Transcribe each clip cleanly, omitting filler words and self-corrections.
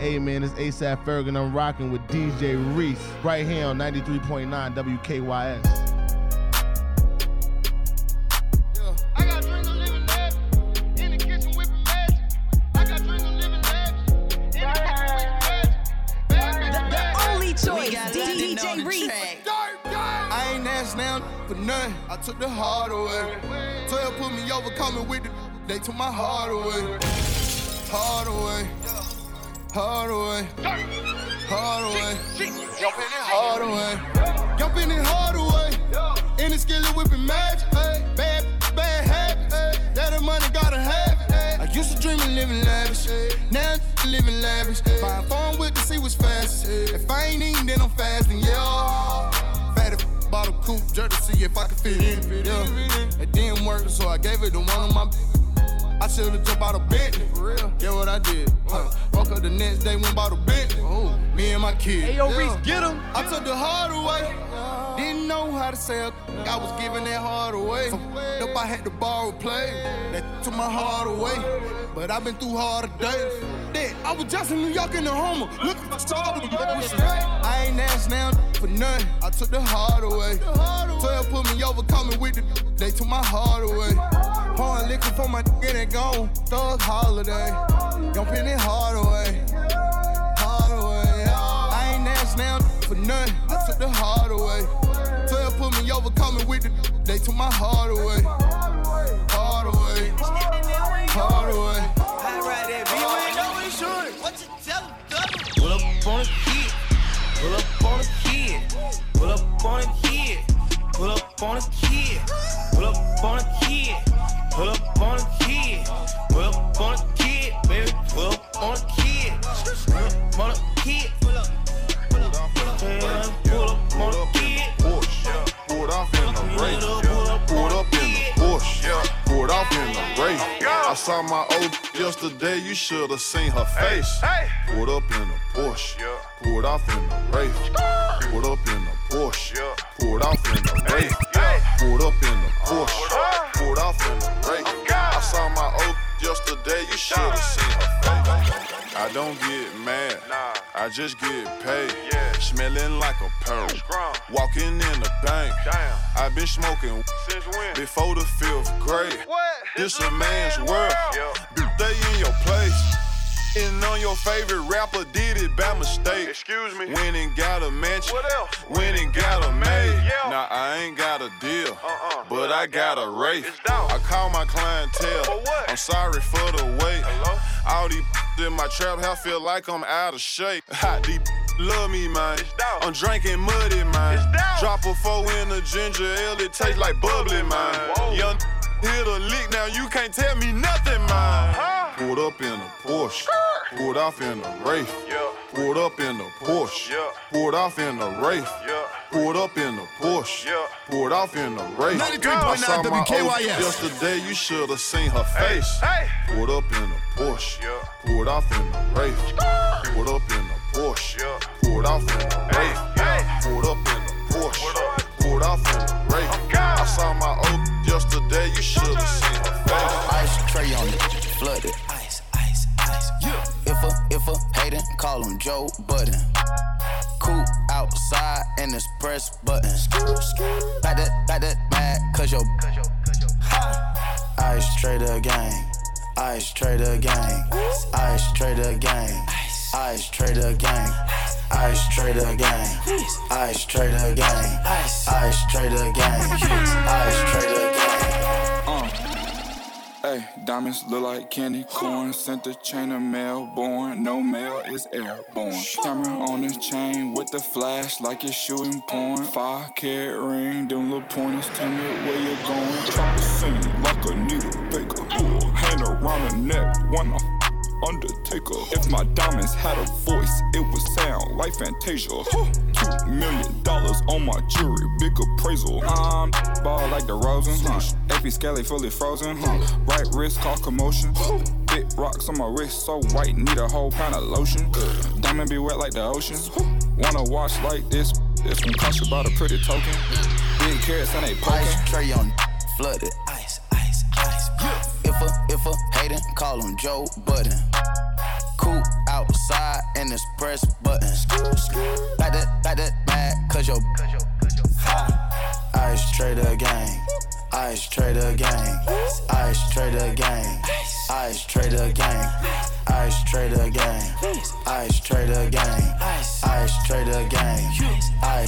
Hey man, it's A$AP Ferg and I'm rocking with DJ Reese right here on 93.9 WKYS. None. I took the heart away. 12 put me over, coming with it. They took my heart away. Heart away. Heart away. Heart away. Jump in it hard away. Jump in it hard away. In the skillet whipping magic. Bad, bad habit. That the money gotta have it. I used to dream of living lavish. Now I'm living lavish. Buy a phone with to see what's fast. If I ain't eating, then I'm fasting. Yeah. Bottle coupe, jerk to see if I can fit in. Yeah. It didn't work, so I gave it to one of my. I should've jumped out of Bentley. Get what I did. Woke up the next day, went bought a Bentley. Oh, me and my kid. Hey, yo, yeah. Reese, get him. I took the hard away. No. Didn't know how to sell. No. I was giving that hard away. So up, I had to borrow play. That took my heart away. But I've been through harder days. Then I was just in New York in the Homer. Looking for stars. I ain't asked now. For nothing, I took the heart away. 12 put me over, coming with it. They took my heart away. Pouring liquor for my dick and gone. Thug holiday. Don't pin it hard away. Hard away. I ain't asked now for nothing. I took the heart away. 12 put me over, coming with it. They took my heart away. Hard away. Hard away. I ride that beat with no insurance. What you tell them? Pull up on a kid. Pull up on a kid. Pull up on a kid. Pull up on a kid. Pull up on a kid. Pull up on a kid. Pull up on a kid, baby. Pull up on a kid. Pull up on a kid. Pull up. Pull up. Pull up. Pull up on a kid. Porsche. Pulled off in the Wraith. Pulled up in the Porsche. Pulled off in the Wraith. I saw my old yesterday. You should have seen her face. Pulled up in the Porsche. Pulled off in the Wraith. Pulled up in the Porsche, pulled off in the Wraith. Pulled up in the Porsche, pulled off in the Wraith. I saw my oak yesterday, you should have seen her face. I don't get mad, I just get paid. Yeah. Smelling like a pearl, walking in the bank. Damn. I been smoking since when? Before the 5th grade. What? This a man's world, stay in your place. And on your favorite rapper did it by mistake. Excuse me. Went and got a mansion. What else? Went and got a maid. Yeah. Now I ain't got a deal, but I got a Wraith. I call my clientele. For what? I'm sorry for the wait. Hello? All these in my trap house feel like I'm out of shape. Hot deep. Love me, man. I'm drinking muddy, man. Drop a 4 in a ginger ale. It tastes like bubbly, man. Whoa. Young hit a lick. Now you can't tell me nothing, man. Pulled up in a Porsche. Pulled off in the Wraith. Pulled up in the Porsche. Pulled off in the Wraith. Pulled up in the Porsche. Pulled off in the Wraith. 93.9 WKYS. Yesterday you should have seen her face. Pulled up in the Porsche. Pulled off in the Wraith. Pulled up in the Porsche. Pulled off in the Wraith. Pulled up in the Porsche. Pulled off in the Wraith. I saw my old yesterday, you should have seen her face. Ice tray on it, flooded. Ice. Yeah. If a hater, call him Joe Budden. Coop outside and it's press button. Back that bag, cause your. Ice trader gang, ice trader gang, ice trader gang, ice trader gang, ice trader gang, ice trader gang, ice trader gang, ice trader gang. Ay, diamonds look like candy corn. Sent the chain of mail, born. No mail is airborne. Camera on the chain with the flash like you're shooting porn. 5-carat ring, them little pointers tell me where you're going. Try to sing like a needle baker. Hand around the neck, wanna Undertaker. If my diamonds had a voice, it would sound like Fantasia. $2 million on my jewelry, big appraisal. I'm ball like the Rosen. AP Skelly fully frozen. Right wrist call commotion. Big rocks on my wrist, so white, need a whole pound of lotion. Diamond be wet like the ocean. Wanna watch like this? This one cost you about a pretty token. Big carrots and they poking. Ice tray on flooded. Ice. If a hater, call him Joe Budden. coupe outside and it's press button. Back that back, cause your hot. Ice trader gang, ice trader gang, ice trader gang, ice trader gang, ice trader gang, ice trader gang, ice trader gang, ice trader gang. I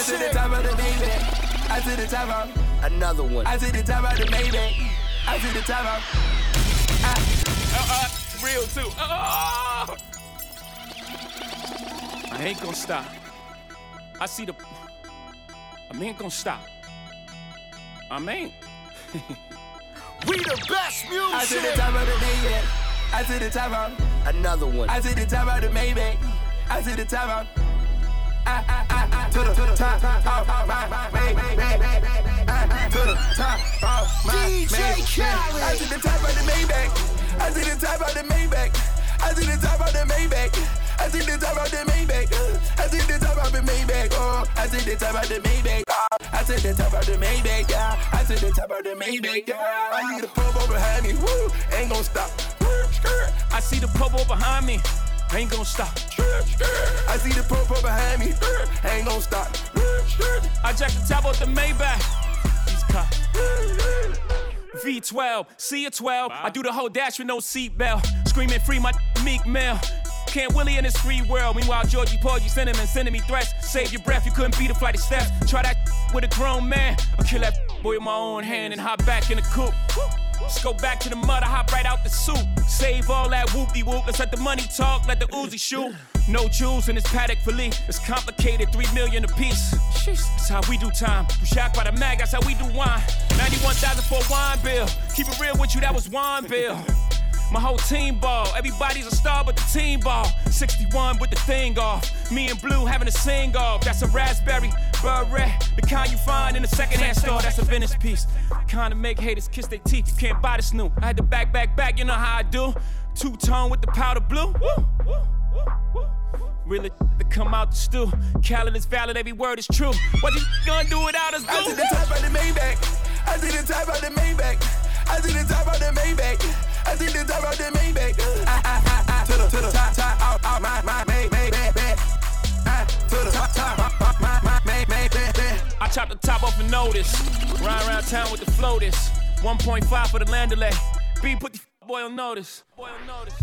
see the top of the Maybach, I see the top of another one. I see the top of the Maybach, I see the top of. Real too. Oh! I ain't gonna stop. I see the. I ain't gonna stop. I ain't. We the best music. I see the top of the Maybach. I see the top of another one. I see the top of the Maybach. I see the top of. I to the top of my Maybach. To the top of my DJ Khaled. I see the top of the Maybach. I see the top of the Maybach. I see the top of the Maybach. I see the top of the Maybach. I see the top of the Maybach. Oh, I see the top of the Maybach. I see the top of the Maybach. I see the top of the Maybach. I need a popo behind me. Woo, ain't gon' stop. I see the popo behind me. Ain't gon' stop. I see the popo behind me. Ain't gon' stop. I jacked the top off the Maybach. V12, C12, I do the whole dash with no seatbelt. Screaming free my Meek Mill. Can't Willie in this free world. Meanwhile, Georgie Paul, you sending me threats. Save your breath, you couldn't beat a flight of steps. Try that with a grown man. I'll kill that boy with my own hand and hop back in the coupe. Just go back to the mud, I hop right out the soup. Save all that whoop-de-whoop. Let's let the money talk, let the Uzi shoot. No jewels in this paddock for Lee. It's complicated, 3 million apiece. That's how we do time. We shocked by the mag, that's how we do wine. 91,000 for a wine bill. Keep it real with you, that was wine bill. My whole team ball. Everybody's a star but the team ball. 61 with the thing off. Me and Blue having a sing-off. That's a raspberry beret. The kind you find in a second-hand store. That's a Venice piece. Kind of make haters kiss their teeth. You can't buy this new. I had to back. You know how I do. Two-tone with the powder blue. Woo, woo, woo, woo. Really to come out the stew. Khaled is valid, every word is true. What you gonna do without us, boo? I see the top of the Maybach. I see the top of the Maybach. I see the top of the Maybach. I see the top of the Maybach. I to the top of my Maybach. I to the top of my Maybach. I chop the top off and notice. Ride around town with the floaters. 1.5 for the landolay. B put the boy on notice.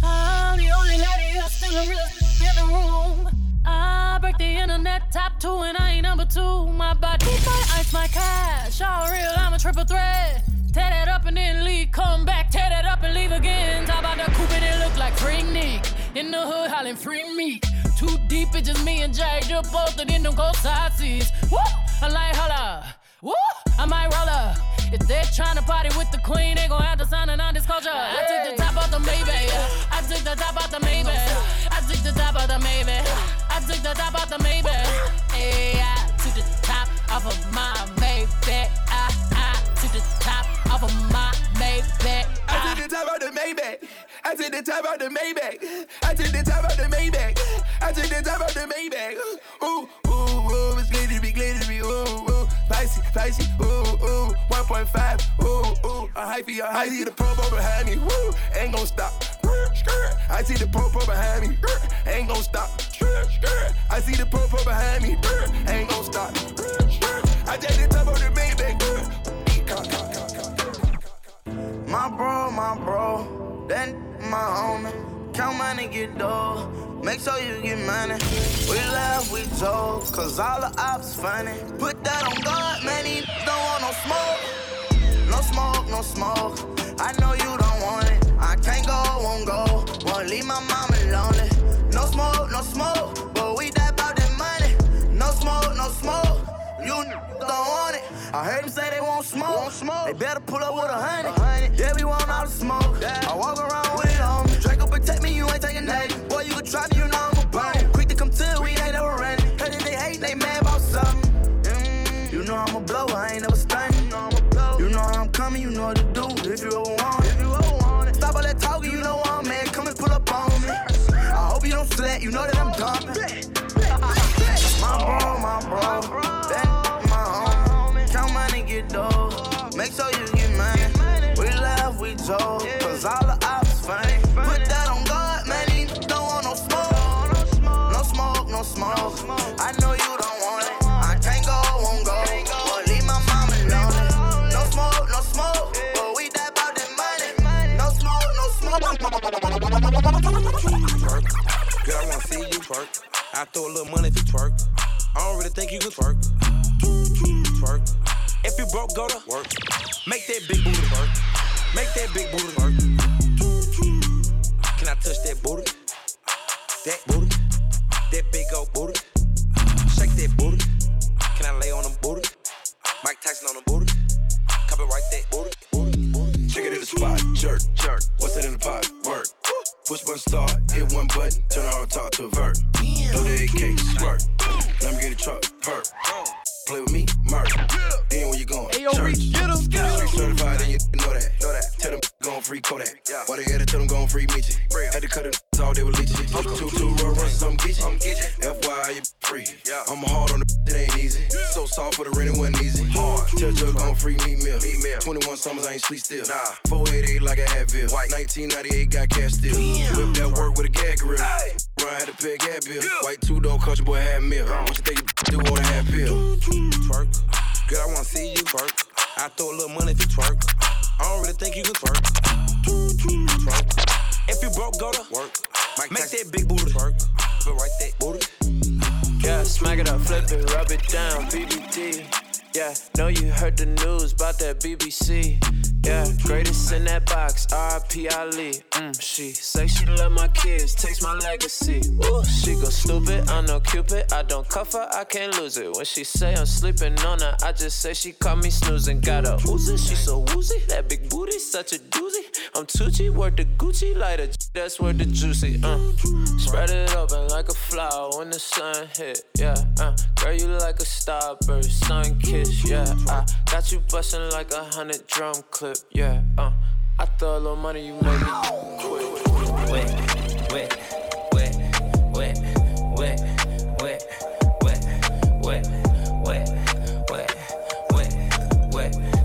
I'm the only lady that's still in the room. I break the internet top 2 and I ain't number 2. My body, my ice, my cash. All real, I'm a triple threat. Tear that up and then leave, come back, tear that up and leave again. Top out the coupe and it look like free Nick. In the hood hollering free Meek. Too deep, it's just me and Jack. Just both and then them go side seats. Woo, I like holla. Woo, I might rolla. If they're trying to party with the queen, they gon' have to sign a non-disclosure. Hey. I took the top off the Maybach. I took the top off the Maybach. I took the top off the Maybach. I took the top off the Maybach. Hey, I took the top off of my Maybach. I took the top off of my Maybach. I took the top off the Maybach. I took the top off the Maybach. I took the top off the Maybach. I took the top off the Maybach. Ooh, ooh, ooh, it's glittery, ooh, ooh. Spicy, ooh, ooh, 1.5, ooh, ooh, I see the popo behind me, woo, ain't gon' stop, I see the popo behind me, ain't gon' stop, I see the popo behind me, ain't gon' stop, I just the top of the Maybach. My bro, that my own, count money, get dough, make sure you get money. We laugh, we joke, cause all the ops funny. Put that on God, man, he don't want no smoke. No smoke, I know you don't want it. I can't go, won't go, won't leave my mama lonely. No smoke, but we die about that money. No smoke, you don't want it. I heard them say they won't smoke. They better pull up with 100. Yeah, we want all the smoke, yeah. I walk around with it on me. Draco protect me, you ain't taking that. Boy, you can try me, you know I'm a bone. Quick to come to, we ain't ever ran. Heard that they hate, they mad about something. You know I'm a blow, I ain't never stunned. You know I'm coming, you know what to do. If you ever want it, stop all that talking, you know I'm mad. Come and pull up on me. I hope you don't slack, you know that I'm dumping. My bro, that's my homie. Count money, get dough. Make sure you get money. We laugh, we joke, cause all the ops funny. Put that on God. I throw a little money if you twerk. I don't really think you can twerk. Twerk. If you broke, go to work. Make that big booty work. Make that big booty work. Can I touch that booty? That booty. That big old booty. Shake that booty. Can I lay on them booty? Mike Tyson on them booty. Copyright that booty. Check it in the spot. Jerk, jerk. What's that in the pot? Work. Push one start, hit one button, turn the hard talk to a verb. Throw the AK, squirt. Let me get a truck, perp. Play with me, murk. Then where you going? Church. Street certified and you know that. Tell them gon' free Kodak. Why they had to tell them gon' free Michi? Had to cut them all, they were leeching. 2-2 run, some get you. FYI, you free. I'm hard on the it ain't easy. So soft for the rent, it wasn't easy. Hard. Tell Joe gon' free Meek Mill. 21 summers, I ain't sleep still. 488 like I had Bill. 1998 got cash still. Whip that work with a gag grill. Ryan had to pay a gag bill. White two-door country boy had meal. What you think you do on a half pill? Twerk. Girl, I wanna see you twerk. I throw a little money if you twerk. I don't really think you can twerk. Twerk. If you broke, go to work. Mike Make Tyson. That big booty twerk. But right that booty. Yeah, smack it up, flip it, rub it down, BBD. Yeah, know you heard the news about that BBC. Yeah, greatest in that box, R.I.P. Ali. She say she love my kids, takes my legacy. Ooh, she go stupid, I'm no Cupid. I don't cuff her, I can't lose it. When she say I'm sleeping on her, I just say she caught me snoozing. Got a Uzi, she so woozy. That big booty, such a doozy. I'm Tucci, worth the Gucci, light a that's worth the juicy. Spread it open like a flower when the sun hit. Yeah, girl, you like a starburst, sun kiss. Yeah, I got you bustin' like 100 drum clip. Yeah, I throw a little money, you make it quick.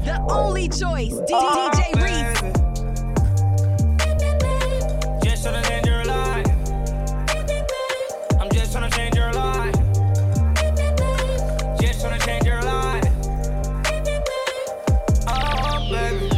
The only choice, DJ Reese. I'm just tryna change your life. I'm just tryna change your life. Just tryna change your life. Oh, baby.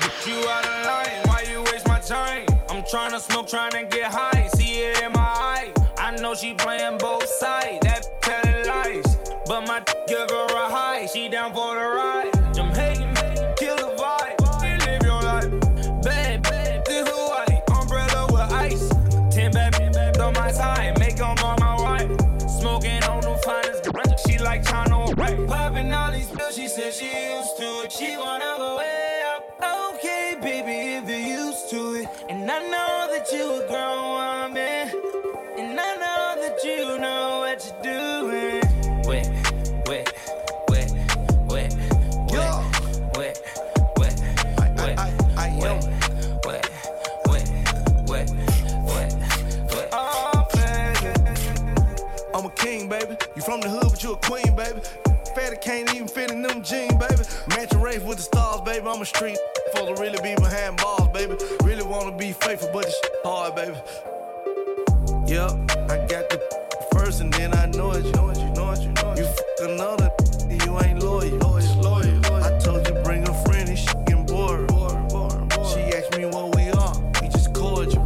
Get you out of line. Why you waste my time? I'm tryna smoke, tryna get high. See it in my eye. I know she playing both sides. That telling lies. But my give her a high. She down for the ride. I'm hating, kill the vibe. You live your life. Bad, bad, this Hawaii. Ice. 10 bad on my side, make them on my right. Smoking on the finest, she like China, right? Popping all these pills, she said she used to it. She wanna go way up. Okay, baby, if you're used to it. And I know that you a grown woman. And I know that you know what you're doing. Baby, you from the hood, but you a queen, baby. Fatty can't even fit in them jeans, baby. Matching Wraith with the stars, baby. I'm a street supposed to really be behind bars, baby. Really wanna be faithful, but it's hard, baby. Yep, I got the first, and then I know it. You know it, you know it, you know it. You fuck another, you ain't loyal. I told you bring a friend, this shit getting boring. She asked me what we are, we just cordial.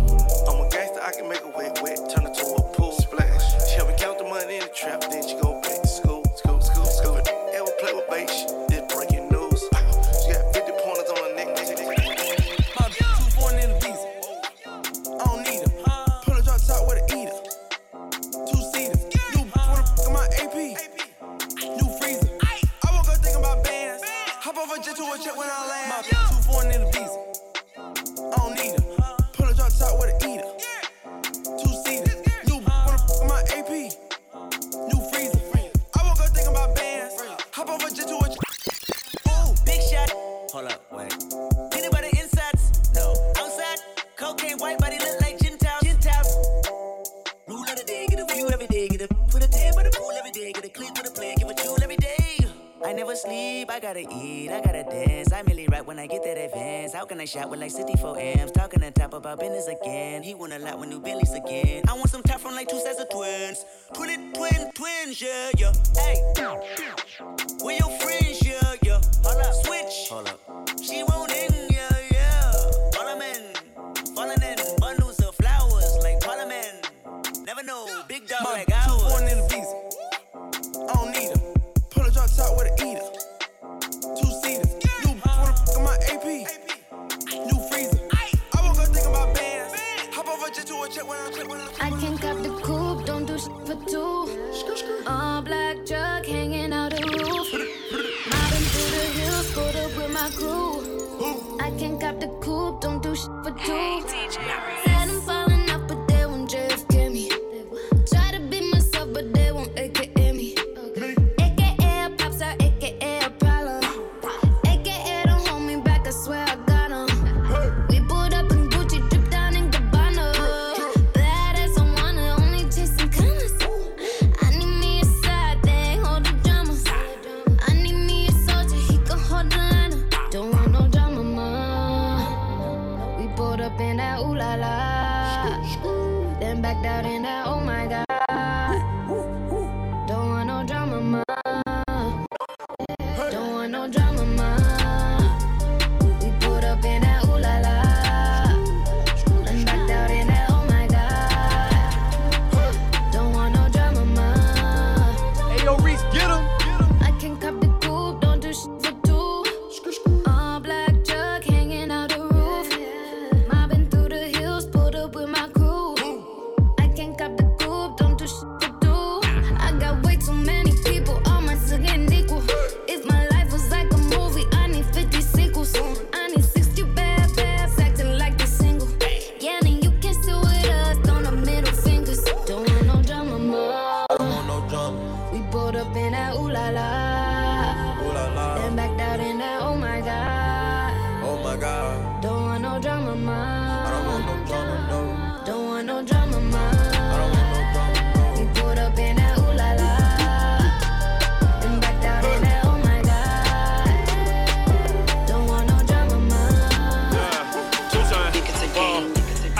I'm a gangster, I can make a wet, turn it to a pool splash. Shall we count? In the trap, then she go back to school. Ever play with bass, this breaking news. She got 50 pointers on her neck. My bitch 2-4 in the visa. I don't need her. Put her drop top with an eater. 2-seater. You bitch wanna fuck my AP. New freezer. I woke up thinking about bands. Hop off a jet to a check when I land. My bitch 2-4 in the visa. I don't need her. Put her drop top with an eater. Hold up, wait. Peanut butter insides? No. Outside? Cocaine white body look like gym towels. Rule of the day, get a view every day. Get a put a tan by the pool every day. Get a clean for the play, give a jewel every day. I never sleep, I gotta eat, I gotta dance. I merely rap when I get that advance. How can I shop with like 64 amps? Talking on top about business again. He want a lot with new Bentleys again. I want some top from like two sets of twins. Twins, yeah, yeah. Hey, where your friends, yeah, yeah. Hold up, switch. Hold up. She won't in, yeah, yeah. Parliament, falling in bundles of flowers like Parliament. Never know, big dog like I. my crew. I can't cop the coupe, don't do shit for two. Hey, DJ Reese. Said I'm falling up, but they won't JFK me. Try to be myself, but they won't AKA me. AKA a pop star, AKA a problem. AKA don't hold me back, I swear I got 'em. We pulled up in Gucci, dripped down in Gabbana. Badass on wanna, only chasing commas. I need me a side thing, hold the drama. I need me a soldier, he can hold the line up. Don't want no drama, ma. We pulled up in that ooh la la, then backed out in that oh my god. Don't want no drama, ma. Don't want no drama, ma. We pulled up in that ooh la la, then backed out in that oh my god. Don't want no drama, ma. Hey yo, Reese, get him. I can cop the coupe, don't do shit for two. All black jug hanging out the roof. Mobbing through the hills, pulled up with my crew. I can cop the coupe, don't do shit for two. I got way too many people, all my second equal. If my life was like a movie, I need 50 sequels. I need 60 bad babs acting like they single. Yeah, then you can sit with us, on the middle fingers. Don't want no drama, ma. We pulled up in that ooh la la, then backed out in that oh my god. Oh my god. Don't want no drama, ma. I don't want no drama, no. Don't want no drama, ma. I don't want no drama, no. We pulled up in that ooh la la, then backed out in that oh my god. Don't want no drama, ma.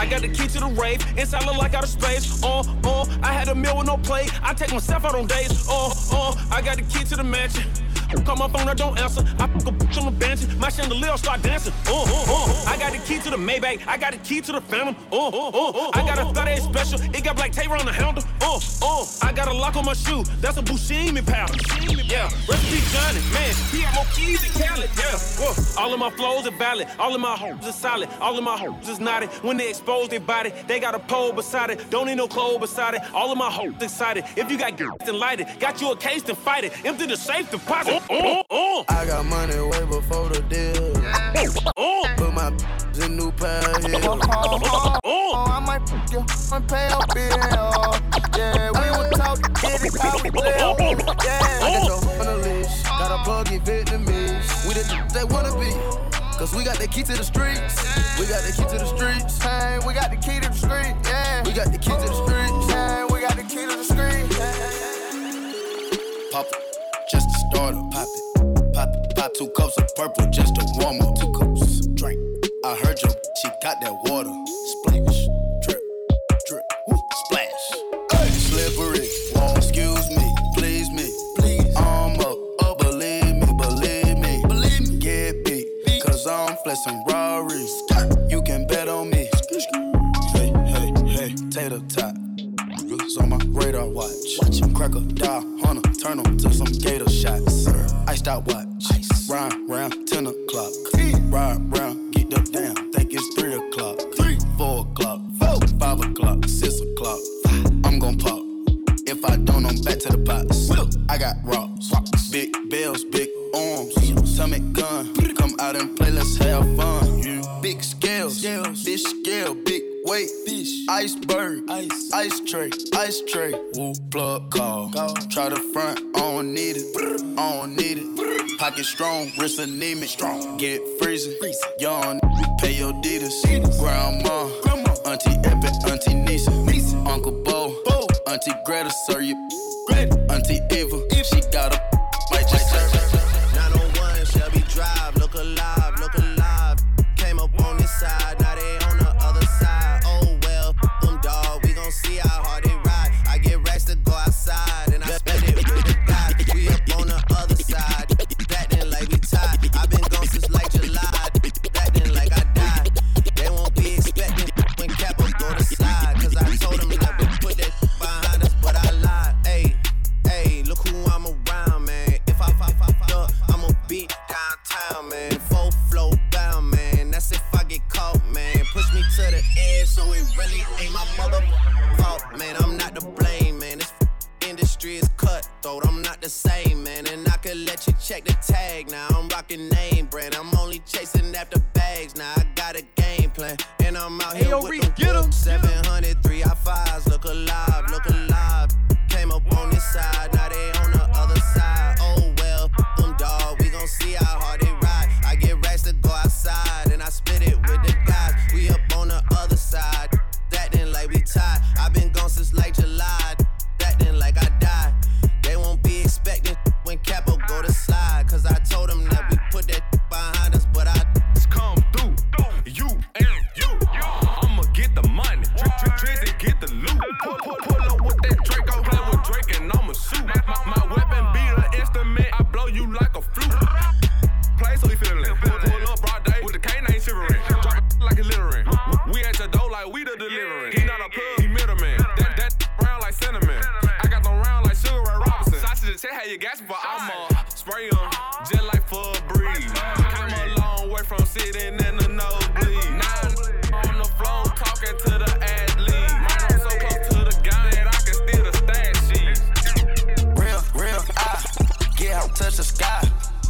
I got the key to the rave, inside look like out of space. I had a meal with no plate. I take myself out on dates. I got the key to the mansion. Call my phone, I don't answer. I fuck a bitch on the bench. My chandelier start dancing. I got the key to the Maybach. I got the key to the Phantom. I got a 38 special. It got black tape around the handle. I got a lock on my shoe. That's a Bushimi powder. Yeah, recipe Johnny, man. He had more keys than Cali. Yeah, all of my flows are valid. All of my hoes are solid. All of my hoes is knotted. When they expose their body, they got a pole beside it. Don't need no clothes beside it. All of my hoes excited. If you got girls, then light it. Got you a case, then fight it. Empty the safe, deposit. I got money way before the deal. Put my in new pants. I might fuck you and pay your bill. Yeah, we will talk, get it how we live. Yeah, I got your on a leash. Got a plug-in Vietnamese. We the they wanna be. Cause we got the key to the streets. We got the key to the streets. Hey, we got the key to the street. Yeah, we got the key to the streets. Hey, we got the key to the street. Yeah. Pop it, just to start up. Pop it, pop it, pop 2 cups of purple just to warm up. 2 cups, drink. I heard you, she got that water. Splash, drip, drip, woo, splash. Hey, slippery, won't excuse me, please me, please. I'm up, oh believe me, believe me, believe me. Get beat. Cause I'm flexing Ferraris. You can bet on me. Hey, hey, hey, tater tot. It's on my radar watch. Watch him crack a die, hunter. Turn him to some gator shots. Iced out watch. Ice. Round, round, 10 o'clock. Round, round, get the damn. Think it's 3 o'clock. 4 o'clock. 5 o'clock. 6 o'clock. I'm gon' pop. If I don't, I'm back to the box. I got rocks. Big bells, big arms. Stomach gun. Come out and play, let's have fun. Big scales. Big scale, big weight. Iceberg. Ice tray. Ice tray. Woo, plug, call. Try the front, I don't need it. I don't need it. Pocket strong, wrist anemic. Get freezing. Yawn, pay your deeders. Grandma. Auntie Epic, Auntie Nisa. Uncle Bo. Auntie Greta, sir, you Greta. Auntie Eva, if she got a might just serve. 901 Shelby Drive, look alive, look alive. Came up on this side, now they on the other side. Oh well, them dog, we gon' see how hard they ride. I get racks to go outside, and I spend it with the guy. We up on the other side, acting like we tied. I been gone since like July, acting like I died. They won't be expecting when Capo go to side, cause I told them I been put that. Behind us, but I lied. Ayy, look who I'm swag now. I'm rocking name brand. I'm only chasing after bags now. I got a game plan, and I'm out here with them books. 700, 3i5s, look alive, look alive. Came up on this side, now they on the other side. Oh well, them dog, we gon' see how hard they ride. I get racks to go outside, and I split it with the guys. We up on the other side, that then like we tied. I been gone since like July, that then like I died. They won't be expecting when Capo go to slide, cause I told them that we put that behind us, but I just come through, you and you. I'ma get the money, Drizzy get the loot. Pull up with that Draco, play with Drake and I'ma shoot. My weapon be the instrument, I blow you like a flute. Play so he feelin', pull up broad day with the canine shivering. Drop it like a littering, we at your door like we the delivering. He not a plug, he middleman, that brown like cinnamon. I got them round like Sugar Ray Robinson. Sausage and check how you gas, but I'ma spray them, just like for a breeze. Came a long way from sitting in the nosebleed. Now I'm on the floor talking to the athlete. Man, I'm so close to the gun that I can steal the stat sheet. Real, I get out, touch the sky.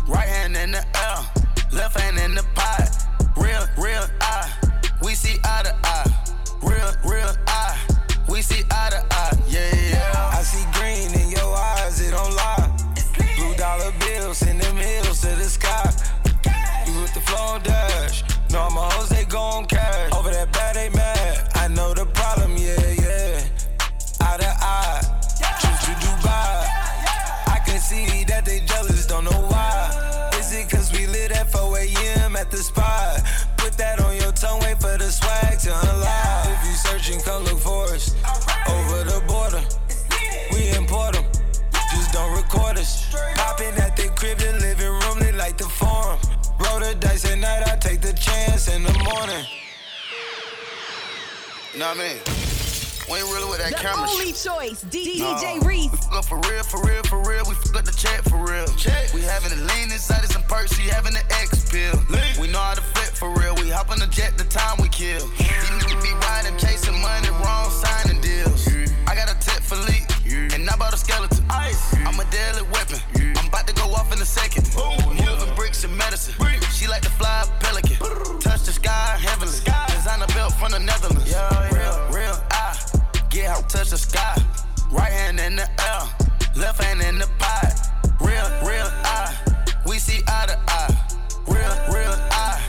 Right hand in the air, left hand in the pot. Real, I, we see eye to eye. Real, I, we see eye to eye. Yeah. I see green in your eyes, it don't lie. Blue dollar bills in them hills to the sky. You with the flow dash, no, my hoes, they gon' cash. Over that bad, they mad, I know the problem, yeah. Eye to eye, choose to Dubai. I can see that they jealous, don't know why. Is it cause we lit at 4 a.m. at the spot? Put that on your tongue, wait for the swag to unlock. If you searching, come look for us. Over the border, we import them. Just don't record us. Popping at the crib, the living room, they like the forum. Roll the dice at night, I take the chance in the morning. Nah, man, we ain't really with that the camera only shit. Choice, DJ Reese. Look, for real, we fuck the chat for real. Check. We having a lean inside of some perks, she having an X pill. Lean. We know how to flip for real, we hop on the jet the time we kill. These be riding, chasing money, wrong signing deals. I got a tip for Lee, and I bought a skeleton. Ice. I'm a deadly weapon, I'm about to go off in a second. Moving bricks and medicine, she like to fly a pelican. Touch the sky, heavenly, design a belt from the Netherlands. Real, I get out, touch the sky. Right hand in the air, left hand in the pot. Real, I, we see eye to eye. Real, I,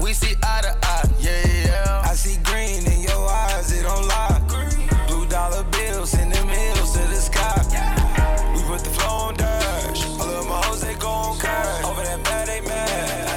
we see eye to eye. Yeah. I see green in your eyes, it don't lie. Blue dollar bills in them hills to the sky. We put the flow on dash. All of my hoes, they gon' cash. Over that bad, they mad.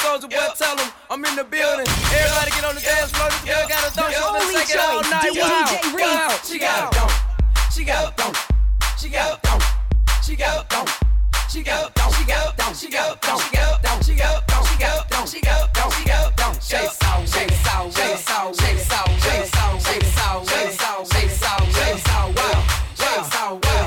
Soldier boy, tell him I'm in the building. Everybody get on the dance floor. This girl got a thong. She's gonna take it all night. Wow. She got a thong. She got a thong. She got a thong. She got a thong. She got a thong. She got a thong. She got a thong. She got a thong. She got a thong. She got a thong. She got a thong. She got a thong. Shake it out, shake it out, shake it out, shake it out, shake it out, shake it out, shake it out, shake it out, shake it out. Wow,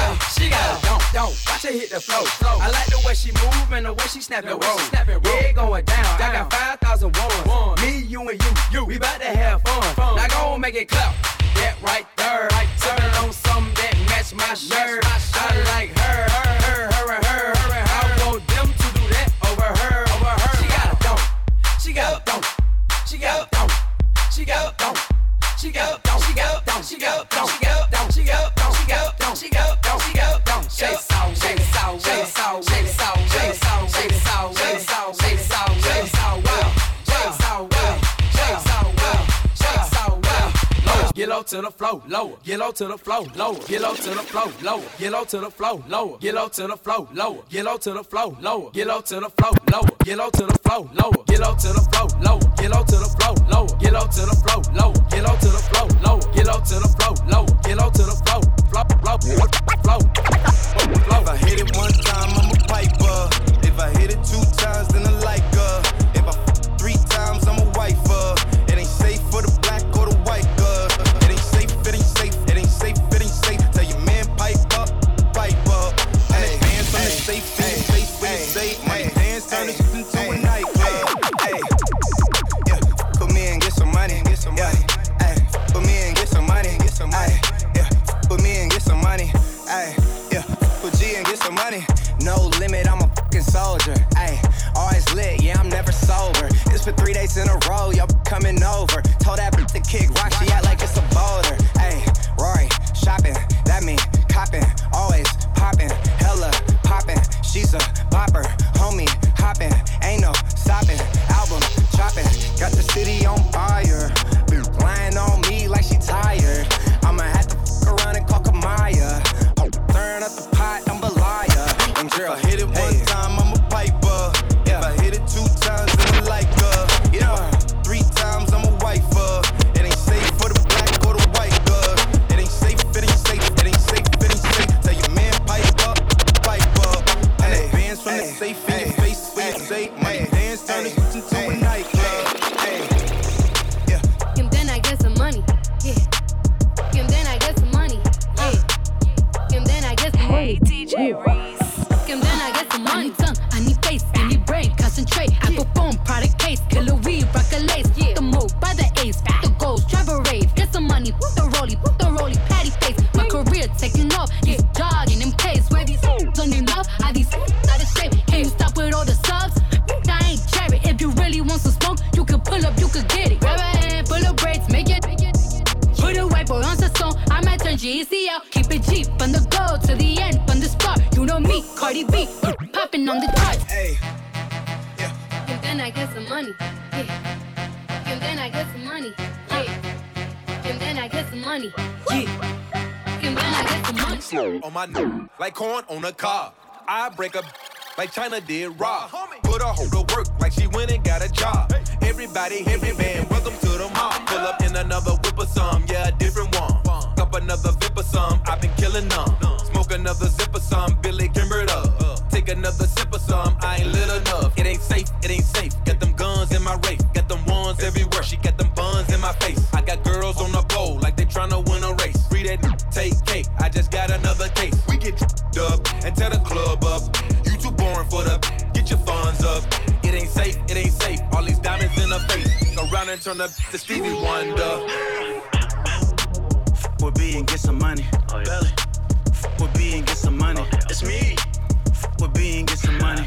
shake it out, wow, shake it out, wow, shake it out, wow. She got a thong. Watch her hit the flow. I like the way she move and the way she snapping rolls. Yeah, going down. I got 5,000 ones. Me, you, and you. We about to have fun. Now go make it clap. That right there. Turn on something that match my shirt. I like her. I want them to do that over her. She got a thong. She got a thong. She got a thong. She got a thong. She got a thong. She got a thong. She got a thong. She got a thong. She got a thong. She got a thong. She got a thong. She got a thong. Shake it out, shake it out, shake it out, shake it out, shake it out, shake it out, shake it out, shake it out, shake it out, wow, shake it out, wow, shake it out, wow, shake it out, wow. Get low, to the flow, lower. Get low to the flow, lower. Get low to the flow, lower. Get low to the flow, lower. Get low to the flow, lower. Get low to the flow, lower. Get low to the flow, lower. Get low to the flow, lower. Get low to the flow, lower. Get low to the flow, lower. Get low to the flow, lower. Get low to the flow, lower. Get low to the flow, lower. Get low to the flow, flow, flow, flow, flow. If I hit it one time, I'm a piper. If I hit it two times, then I like her. If I three times, I'm a wifer. It ain't safe for the black or the white girl. It ain't safe, it ain't safe, it ain't safe, it ain't safe. Tell your man pipe up, hey, man from the safe, in your face with his safe. Might dance, turn this into a nightclub. Hey, yeah, put me in, get some money, get some money. Hey, put me in, get some money, get some money. Yeah, put me in, get some money. Hey, yeah, put G in, get some money. No limit, I'm a fucking soldier. Ayy, always lit, yeah, I'm never sober. It's for 3 days in a row, y'all coming over. Told that bitch to kick rock, she act like it's a boulder. Ayy, Rory, shopping, that mean copping. Always popping, hella popping. She's a bopper, homie, hopping. Ain't no stopping, album chopping. Got the city on fire. Bitch lying on me like she tired. I'ma have to fuck around and call Kamaya. Oh, turn up the pot, I'm a liar. If I hit it one time, I'm a piper. Yeah. If I hit it two times, then I like her. If I three times, I'm a wifer. It ain't safe for the black or the white girl. It ain't safe, it ain't safe, it ain't safe, it ain't safe. Tell your man pipe up. And the bands from the safe in your face when you say, my dance turn it into a nightclub. Hey, yeah. And then I get some money. Yeah. And then I get some money. Yeah. And then I get some money. Hey, DJ Reese. And then I get some money. I need tongue, I need face, I need brain, concentrate. I perform, product case, killer weed, rock a lace. The move by the ace, the goals, drive a rave. Get some money, the rollie, patty face. My career taking off, this jogging in place. Where these don't you love, are these out of shape? Can you stop with all the subs? I ain't cherry, if you really want some smoke, you can pull up, you can get it. Grab a hand, pull up braids, make it. Put a white boy on the song, I might turn GEC out. Keep it G from the go to the end, from the start. You know me, Cardi B, popping on the charts. Hey, yeah. And then I get some money. Yeah. And then I get some money. Yeah. And then I get some money. Yeah. And then I get some money. Slow on my nose, like corn on a cob. I break up like China did Rob. Put a hoe to work like she went and got a job. Everybody, every man, welcome to the mob. Pull up in another whip or some, yeah, a different one. Up another vip or some, I've been killing them. Smoke another zip or some, Billy Kimber it up. Take another sip or some, I ain't lit enough. It ain't safe, got them guns in my Wraith. Got them ones everywhere, she got them buns in my face. I got girls on the pole like they tryna win a race. Free that, take cake, I just got another case. We get up and tear the club up. You too boring for the, get your funds up. It ain't safe, all these diamonds in her face. Go round and turn up to Stevie Wonder. Fuck with B and get some money. Oh, yeah. Fuck with B and get some money. Okay. It's me. Fuck with B and get some money.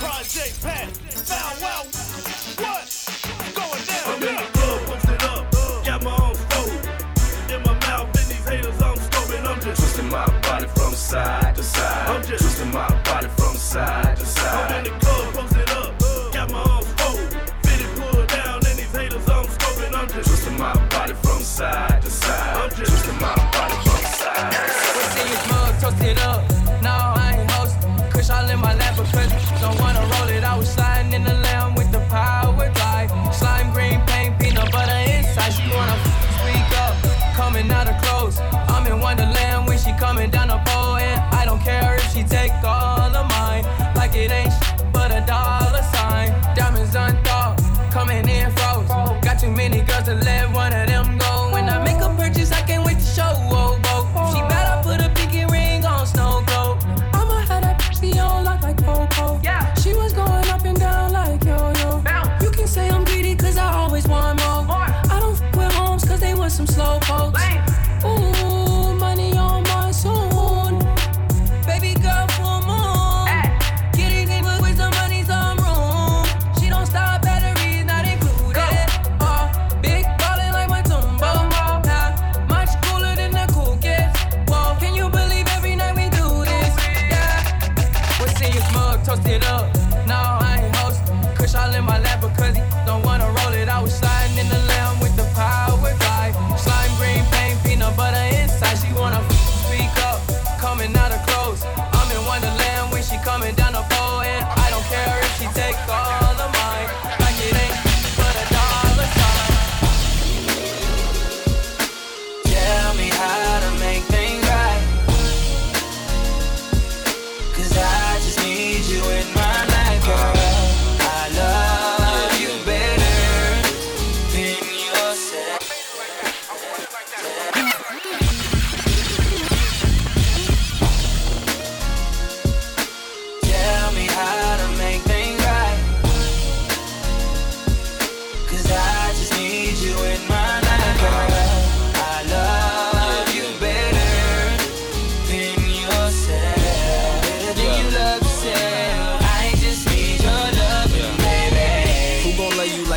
Project Pat, found out what? Going down. I'm in the club, pumped it up. Got my own phone in my mouth. I'm scoping, I'm just twisting my body from side to side. I'm just twisting my body from side to side. I'm in the club, pumps it up, got my arms folded, fitted pulled down, and these haters I'm scoping. I'm just twisting my body from side to side. I'm just twisting my body from side to side. We'll see these mugs toasted up. No, I ain't hosting. Kush all in my lap because don't wanna roll it. I was sliding in the lamb with the power glide. Slime green paint, peanut butter inside. She wanna speak up, coming out of clothes. I'm in Wonderland when she coming down the pole, and I don't care if she take all of mine. Like it ain't shit but a dollar sign. Diamonds unthought, coming in froze. Got too many girls to let one of them go. When I make a purchase, I can't wait to show. Oh, oh. She better put a pinky ring on snow globe. I'ma have that pussy on lock like Coco. Yeah. She was going up and down like yo-yo. Bounce. You can say I'm greedy cause I always want more. Some slow folks. Ooh, money on my soon. Baby girl, full moon. Get it in with some money, some room. She don't stop batteries, not included.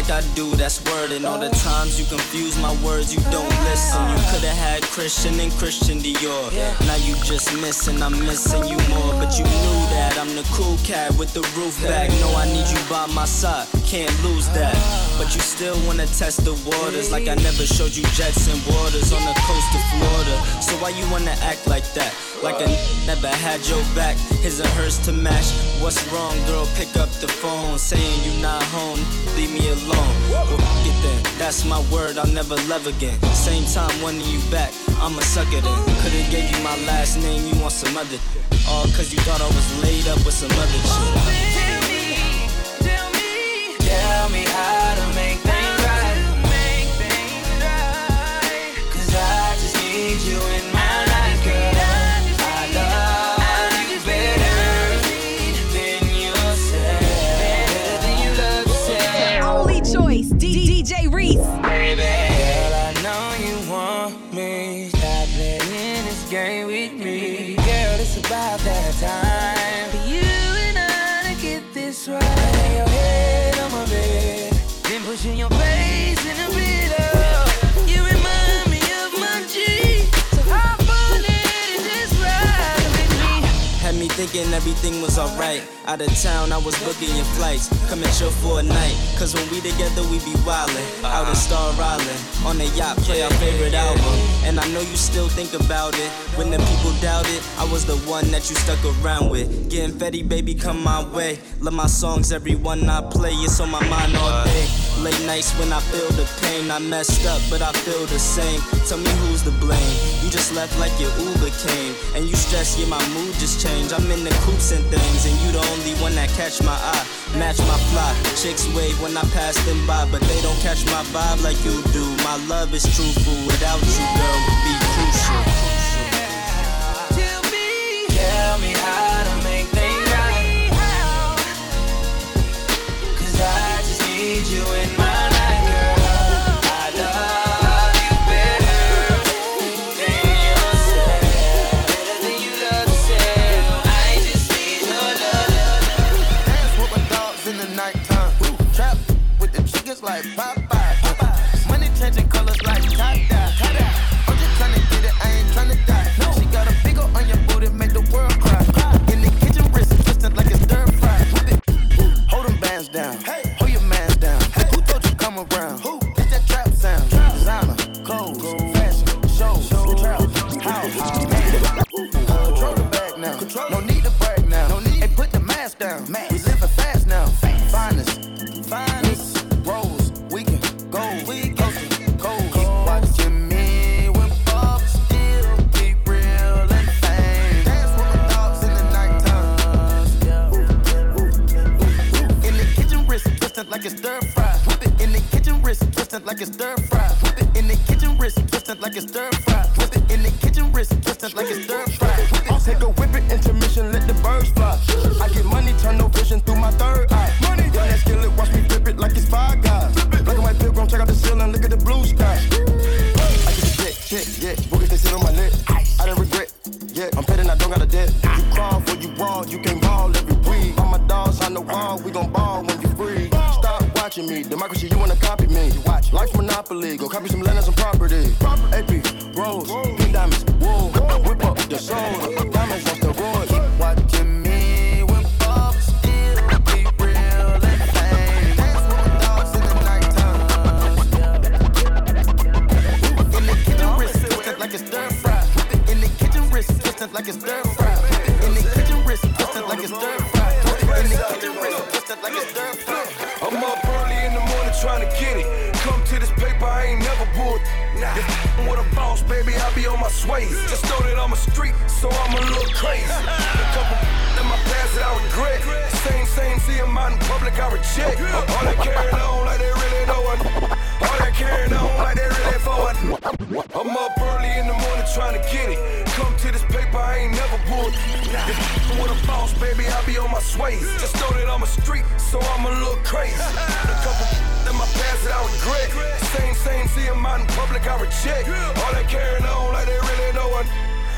like I do, that's wording. All the times you confuse my words, you don't listen. You could've had Christian and Christian Dior. Now you just missing, I'm missing you more. But you knew that I'm the cool cat with the roof back. No, I need you by my side, can't lose that. But you still wanna test the waters, like I never showed you jets and waters on the coast of Florida. So why you wanna act like that? Like I never had your back, his and hers to match. What's wrong, girl? Pick up the phone, saying you not home, leave me alone. Well, get then, that's my word, I'll never love again. Same time, one of you back, I'm a sucker then. Could've gave you my last name, you want some other. All cause you thought I was laid up with some other shit. Tell me how to make things right, cause I just need you in my life, girl. I love you better than yourself. Only choice, DJ Reese. Baby, girl, I know you want me. Stop playing this game with me. Girl, it's about that time for you and I to get this right. Then pushing your face in the middle. You remind me of my G. So hop on it and just ride with me. Had me thinking everything was alright. Out of town, I was booking your flights. Come and chill for a night. Cause when we together, we be wildin'. Out in Star Island, on a yacht, play our favorite album. And I know you still think about it. When the people doubt it, I was the one that you stuck around with. Getting fetty, baby, come my way. Love my songs, every one I play. It's on my mind all day. Late nights when I feel the pain. I messed up, but I feel the same. Tell me who's to blame. You just left like your Uber came. And you stressed, yeah, my mood just changed. I'm in the coops and things, and you don't. Only one that catch my eye, match my fly. Chicks wave when I pass them by, but they don't catch my vibe like you do. My love is truthful. Without you, girl, would be crucial. Tell me how to make things right, cause I just need you in my life, girl. I love you better than you love yourself. I just need your love. In the nighttime, trap with the chickens like Popeye. Money changing colors like Kodak. I'm just trying to get it, I ain't trying to die. No. She got a big ol' on your booty, make the world cry. In the kitchen, wrist twisted like a stir fry. Hold them bands down, hey. Hold your mans down. Hey. Who told you come around? Who? It's that trap sound. Trap. Designer, clothes, fashion, shows, travel, house, man. Control the bag now, control. No need to brag now. No need. Hey, put the mask down. Man. Finest rose, we can go, we go cold. Keep watching me when Bob still be real and fame. Dance with the dogs in the nighttime. In the kitchen, wrist twisted like a stir fry. Whip it in the kitchen, wrist twisted like a stir fry. Whip it in the kitchen, wrist twisted like a stir fry. Whip it in the kitchen, wrist twisted like a stir fry. I'll take a whip it, intermission, let the birds fly. I get money, turn no vision through my third eye. Watch me flip it like it's Five Guys. Black and white pilgrim, check out the ceiling, look at the blue sky. I get the shit, boogers they sit on my lip. I don't regret, yeah, I'm petting, I don't got a debt. You crawl for you brawl, you can ball every week. All my dogs on the wall, we gon' ball when you free. Stop watching me, democracy, you wanna copy me. Life's monopoly, go copy some land and some property. AP, Rose, pink diamonds, wool. Whip up the soul, diamonds off the road. Keep watching me when pops. Like a stir fry. In the kitchen wrist, twisted like a stir fry. In the kitchen wrist, twisted like a stir fry. I'm up early in the morning trying to get it. Come to this paper, I ain't never bulled. Nah, I'm with a boss, baby, I be on my sway. Just know that I'm a street, so I'm a little crazy. A couple in my past that I regret. Same, see them out in public, I reject. All that carrying on like they really know it. All that carrying on like they really for it. I'm up early in the morning trying to get it. Come to this paper, I ain't never bulled. Nah, with a boss, baby, I be on my sway. Just know that I'm a street, so I'm a little crazy. A couple in my past that I regret. Same, see them out in public, I reject. All that carrying on like they really know it.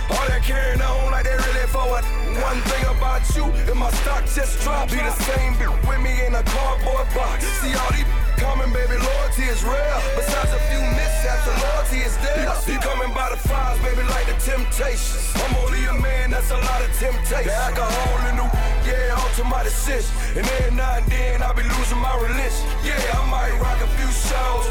All that carrying on like they really forward. One thing about you, if my stock just dropped, be the same bitch with me in a cardboard box. See all these common, baby, loyalty is rare. Besides a few mishaps, the loyalty is there. He coming by the fives, baby, like the Temptations. I'm only a man, that's a lot of temptation. The alcohol in the yeah, all to my decision. And every now and then, I be losing my religion. Yeah, I might rock a few shows,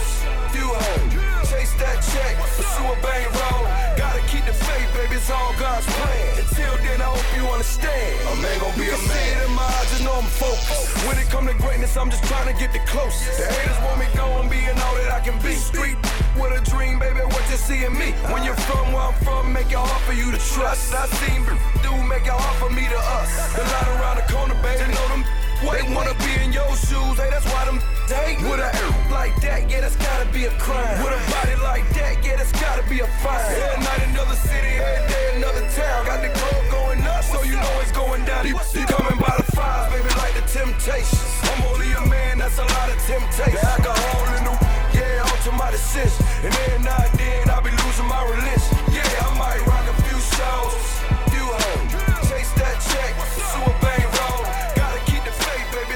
few hoes. Chase that check, pursue a bang roll. Gotta keep the faith, baby, it's all God's plan. Until then, I hope you understand. A man gon' be a man. You can see it in my eyes, just know I'm focused. When it come to greatness, I'm just trying to get the closest. The haters want me going, being all that I can be. Street with a dream, baby, what you see in me. When you're from where I'm from, make it hard for you to trust. I seen do make it hard for me to us. The light around the corner, baby, they know them. They wanna be in your shoes, hey, that's why them hate. With a air like that, yeah, that's gotta be a crime. With a body like that, yeah, that's gotta be a fine. Every night another city, every day another town. Got the club going up, so you know it's going down. You coming by the fives, baby, like the Temptations. I'm only a man, that's a lot of temptation. The alcohol in the, yeah, all to my decision. And every now and then, I be losing my religion. Yeah, I might rock a few shows, few hoes. Chase that check, pursue a bang roll.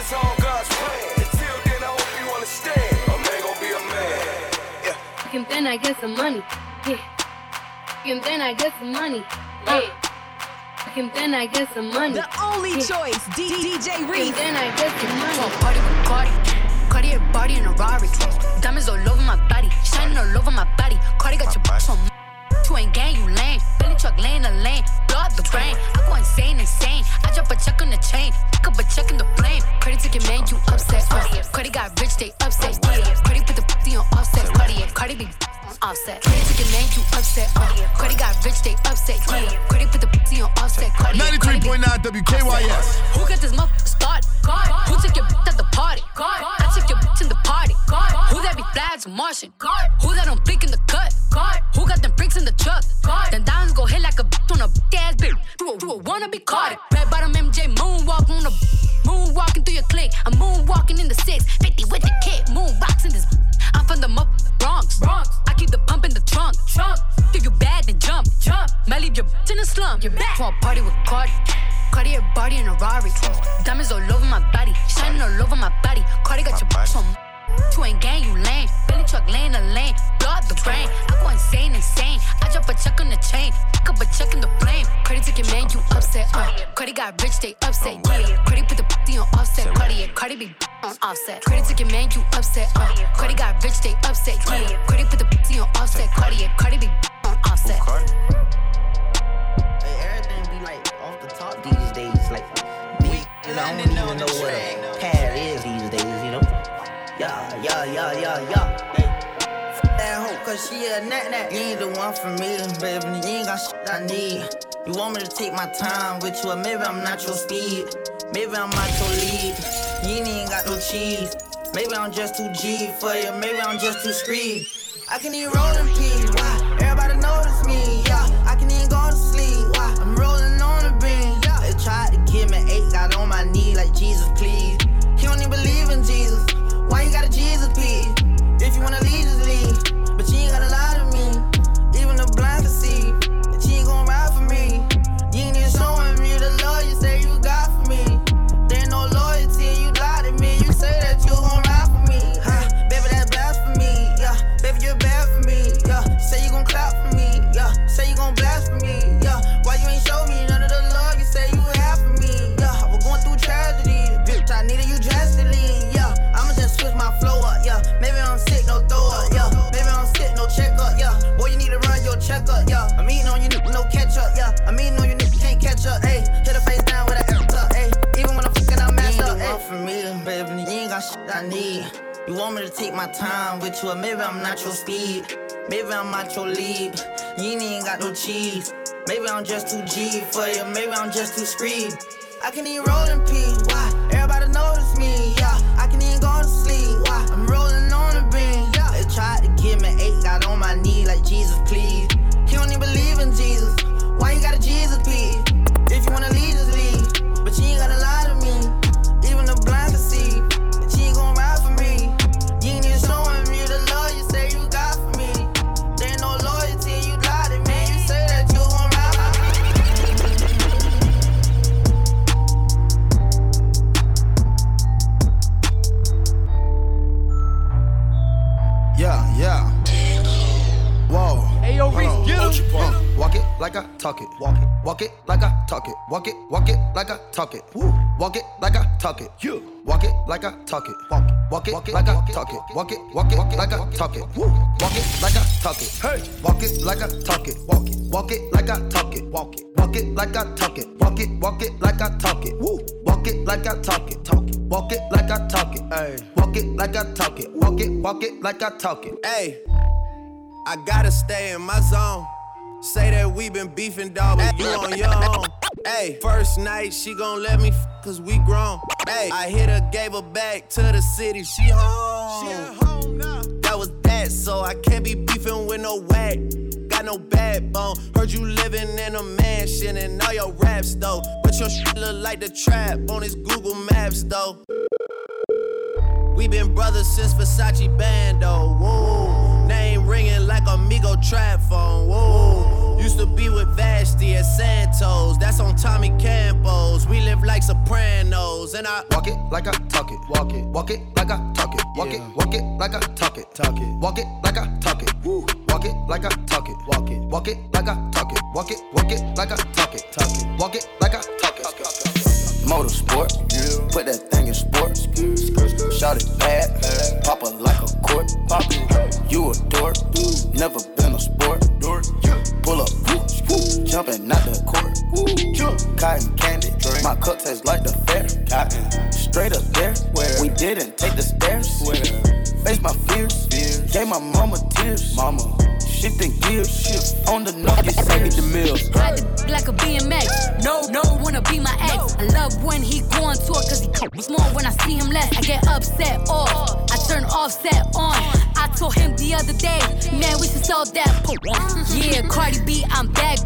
It's all God's plan. Until then, I hope you understand. A man gon' be a man. Yeah. And then I get some money. Yeah. And then I get some money. Yeah. And then I get some money. The only choice, DJ Reese. And then I get some money. So party with Cardi. Cardi a body in a Ferrari. Diamonds all over my body, shining all over my body. Cardi got your bitch on. You ain't gang, you lame. Billy truck laying the lane. Blow out the brain. I go insane. I drop a check on the chain. Pick up a check in the flame. Credit to your man, you upset. Cardi got rich, they upset. Cardi put the pussy on offset. Cardi be on offset. Credit to your man, you upset. Cardi got rich, they upset. Cardi put the pussy on offset. 93.9 WKYS. Who got this motherfucker started? Who took your bitch at the party? I took your bitch in the party. Who that be flags Martian? Who that don't blink in the cut? Who got them freaks in the truck? Them diamonds go hit like a bitch on a ass bitch. You a wanna be caught. Red bottom MJ moonwalk on a moonwalking through your clique. I'm moonwalking in the 650 with the kid. Moonwalks in this. I'm from the Bronx. I keep the pump in the trunk. If you bad, then jump. Might leave your bitch in the slum. You're back. Wanna party with Cardi? Cardi a body in a Ferrari. Diamonds all over my body, shining all over my body. Cardi got your bitch on. You ain't gang, you lame. Billy truck laying the lane. Blow out the brain. I go insane. I drop a check on the chain. Pick up a check in the flame. Credit to your man, you upset. Cardi got rich, they upset. Yeah. Cardi put the pussy on offset. Cardi be on offset. Credit to your man, you upset. Cardi got rich, they upset. Yeah. Cardi put the pussy on offset. Cardi be on offset. Hey, everything be like off the top these days. Like, I don't even know what a pad is these days, you know? Yeah. Hey. Fuck that hoe, cause she a nat. You ain't the one for me, baby. You ain't got shit I need. You want me to take my time with you, or maybe I'm not your speed. Maybe I'm not your lead. You ain't even got no cheese. Maybe I'm just too G for you, maybe I'm just too screed. I can even roll in peace, why? Everybody notice me, yeah. I can even go to sleep, why? I'm rolling on the beam, yeah. They tried to give me 8, got on my knee like Jesus, please. He don't even believe in Jesus. Why you got a Jesus piece? If you wanna leave, just leave. But you ain't gotta lie to me. Even the blind can see that you ain't gon' ride for me. You ain't even showing me the love you say you got for me. There ain't no loyalty, you lie to me. You say that you gon' ride for me. Baby, that's blasphemy, yeah. Baby, you're bad for me, yeah. Say you gon' clap for me, yeah. Say you gon' blast for me, yeah. Why you ain't show me none of the love you say you have for me, yeah. We're going through tragedy, bitch, I needed you drastically, yeah. Switch my flow up, yeah. Maybe I'm sick, no throw up, yeah. Maybe I'm sick, no check up, yeah. Boy, you need to run your check up, yeah. I'm eating on you, no catch up, yeah. I'm eating on you, can't catch up, ayy. Hit a face down with an F up, ayy. Even when I'm fucking, I'm messed up, ayy. You ain't the one for me, baby. You ain't got shit I need. You want me to take my time with you, or maybe I'm not your speed. Maybe I'm not your lead. You ain't even got no cheese. Maybe I'm just too G for you, maybe I'm just too screed. I can even roll in peace, why? Everybody notice me, yeah. I can even go to sleep, why? I'm rolling on the beam, yeah. They tried to give me 8, got on my knee like Jesus, please. He don't even believe in Jesus. Why you got a Jesus piece? If you wanna leave, just leave. But you ain't gotta lie to me. Even the blind can see that you ain't gon' ride for me. You ain't even showing me the love you say you got for me. There ain't no loyalty, you lied to me. You say that you gon' ride for me. Yeah, yeah. Whoa. Hey, yo, Reese, get him. Walk it like I talk it. Walk it like I talk it. Walk it like I talk it. Woo. Walk it like I talk it. You. Walk it like I talk it. Walk it like I talk it. Walk it like I talk it. Woo. Walk it like I talk it. Hey. Walk it like I talk it. Walk it like I talk it. Walk it like I talk it. Walk it like I talk it. Woo. Walk it like I talk it. Walk it like I talk it. Hey. Walk it like I talk it. Walk it like I talk it. Hey. I gotta stay in my zone. Say that we been beefing, dog, but you on your own. Ay, first night, she gon' let me cause we grown. Ay, I hit her, gave her back to the city, she home. She at home now. That was that, so I can't be beefing with no whack. Got no backbone. Heard you living in a mansion and all your raps, though. But your shit look like the trap on his Google Maps, though. We been brothers since Versace Bando, woo. Name ringing like Amigo trap phone, woo. Used to be with Vashti at Santos, that's on Tommy Campos. We live like Sopranos, and I walk it like I talk it. Walk it like I talk it. Walk it like I talk it. Walk it like I talk it. Woo. Walk it like I talk it. Walk it like I talk it. Walk it like I talk it. Walk it like I talk it. Motorsport, yeah. Put that thing in sports. Shout it bad, pop it like a cork. Pop it, you a dork. Never been a sport. Pull up, jumping out the court. Cotton candy, my cup tastes like the fair. Straight up there, we didn't take the stairs. Face my fears, gave my mama tears. Shifting gears, shift on the nuggets, I get the meals. Ride the like a BMX, no wanna be my ex. I love when he go on tour, cause he comes more when I see him less. I get upset off, I turn Offset on. I told him the other day, man, we should sell that po. Yeah, Cardi B, I'm back.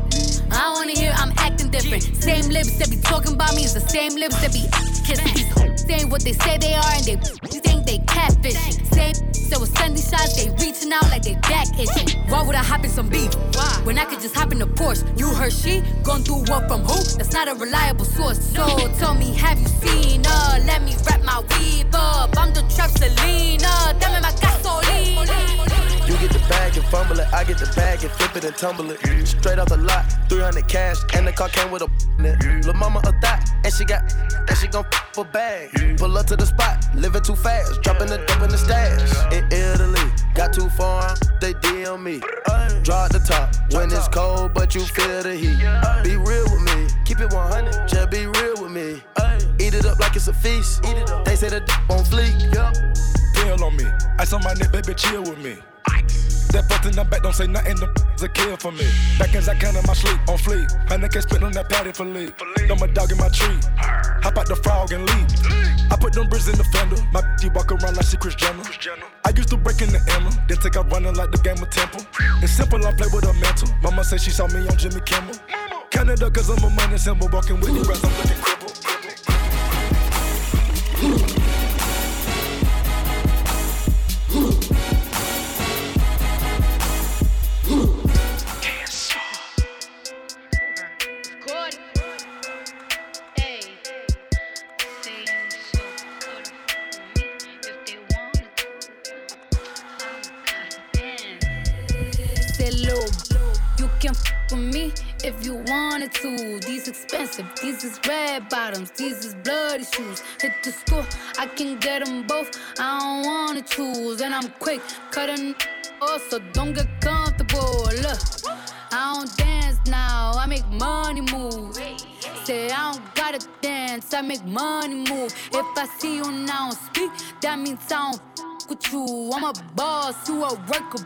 I don't wanna hear I'm acting different. Same lips that be talking about me is the same lips that be kissing these hoes. Saying what they say they are and they think they catfish. Same so with Sunday shots, they reaching out like they back itching. Why would I hop in some beef? Why? When I could just hop in a Porsche. You heard she gon' do what from who? That's not a reliable source. So tell me, have you seen her? Let me wrap my weave up. I'm the trap Selena. Damn it, my gasoline. You get the bag and fumble it, I get the bag and flip it and tumble it. Yeah. Straight off the lot, 300 cash, and the car came with a in it. Yeah. Lil' mama a thot, and she got, and she gon' for bag. Yeah. Pull up to the spot, living too fast, dropping the dump in the stash. Yeah. In Italy, got too far, they DM me. Yeah. Draw at the top, when it's cold, but you feel the heat. Yeah. Be real with me, keep it 100, just be real with me. Yeah. Eat it up like it's a feast, eat it up. They say the d*** won't fleek. Yeah. Pill on me, ice on my neck, baby, chill with me. That butt in the back, don't say nothing, the is a kill for me. Back as I count in my sleep, on fleek. Honey can't spit on that patty for leave. Throw my dog in my tree, hop out the frog and leave. I put them bricks in the fender, my bitch walk around like she Kris Jenner. I used to break in the Emma, then take out running like the game of Temple. It's simple, I play with her mental. Mama said she saw me on Jimmy Kimmel. Counted up cause I'm a money symbol, walking with the rest, I'm looking crippled. If you wanted to, these expensive, these is red bottoms, these is bloody shoes. Hit the store, I can get them both, I don't wanna choose. And I'm quick, cutting off, so don't get comfortable. Look, I don't dance now, I make money move. Say I don't gotta dance, I make money move. If I see you now speak, that means I don't with you. I'm a boss, you a worker.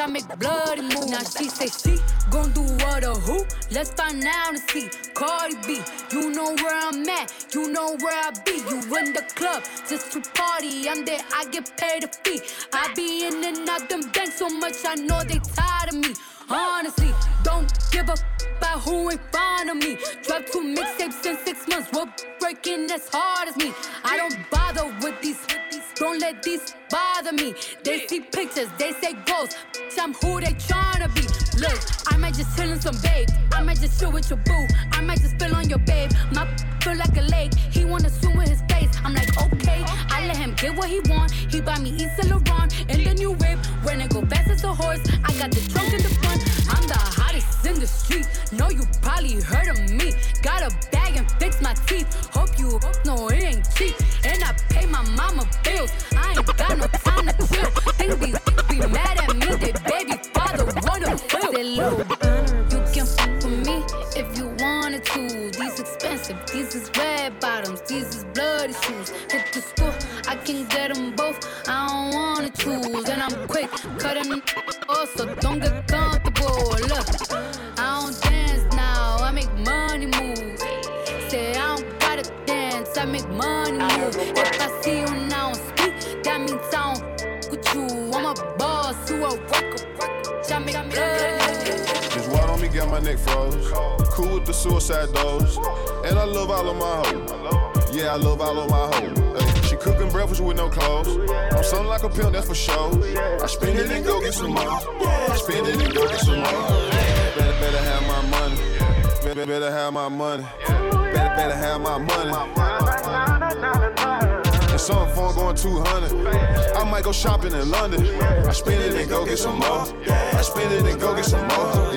I make bloody moves. Now she say she gon' do what or who? Let's find out and see. Cardi B, you know where I'm at, you know where I be. You in the club just to party. I'm there, I get paid a fee. I be in and out them banks so much, I know they tired of me. Honestly, don't give a about who ain't fond of me. Drop 2 mixtapes in 6 months, we're breaking as hard as me. I don't bother with these. Don't let these bother me. They see pictures, they say ghosts. I'm who they tryna be. Look, I might just chill in some babe. I might just chill with your boo. I might just spill on your babe. My feel like a lake. He wanna swim with his face. I'm like, okay. I let him get what he want. He buy me East and LeBron and the new wave. got the trunk in the front. I'm the hottest in the street. Know you probably heard of me. Got a bag and fix my teeth. Hope you know it ain't cheap. And I pay my mama bills. I ain't got no time to chill. Think these be mad at me. They baby father wanna feel. You can fuck with me if you wanted to. These expensive, these is red bottoms, these is bloody shoes. Hit the school, I can get them both. I don't wanna choose, and I'm quick cutting off, so don't get comfortable. Look, I don't dance now, I make money moves. Say I don't gotta dance, I make money moves. If I see you and I don't speak, that means I don't f with you. I'm a boss, you a worker. I make blood. This water on me got my neck froze. Cool with the suicide dose. And I love all of my hoes. Yeah, I love all of my hoes. She cooking breakfast with no clothes. I'm something like a pimp, that's for sure. I spend it and go get some more. I spend it and go get some more. Better have my money. Better have my money. Better have my money. And some phone going 200. I might go shopping in London. I spend it and go get some more. I spend it and go get some more.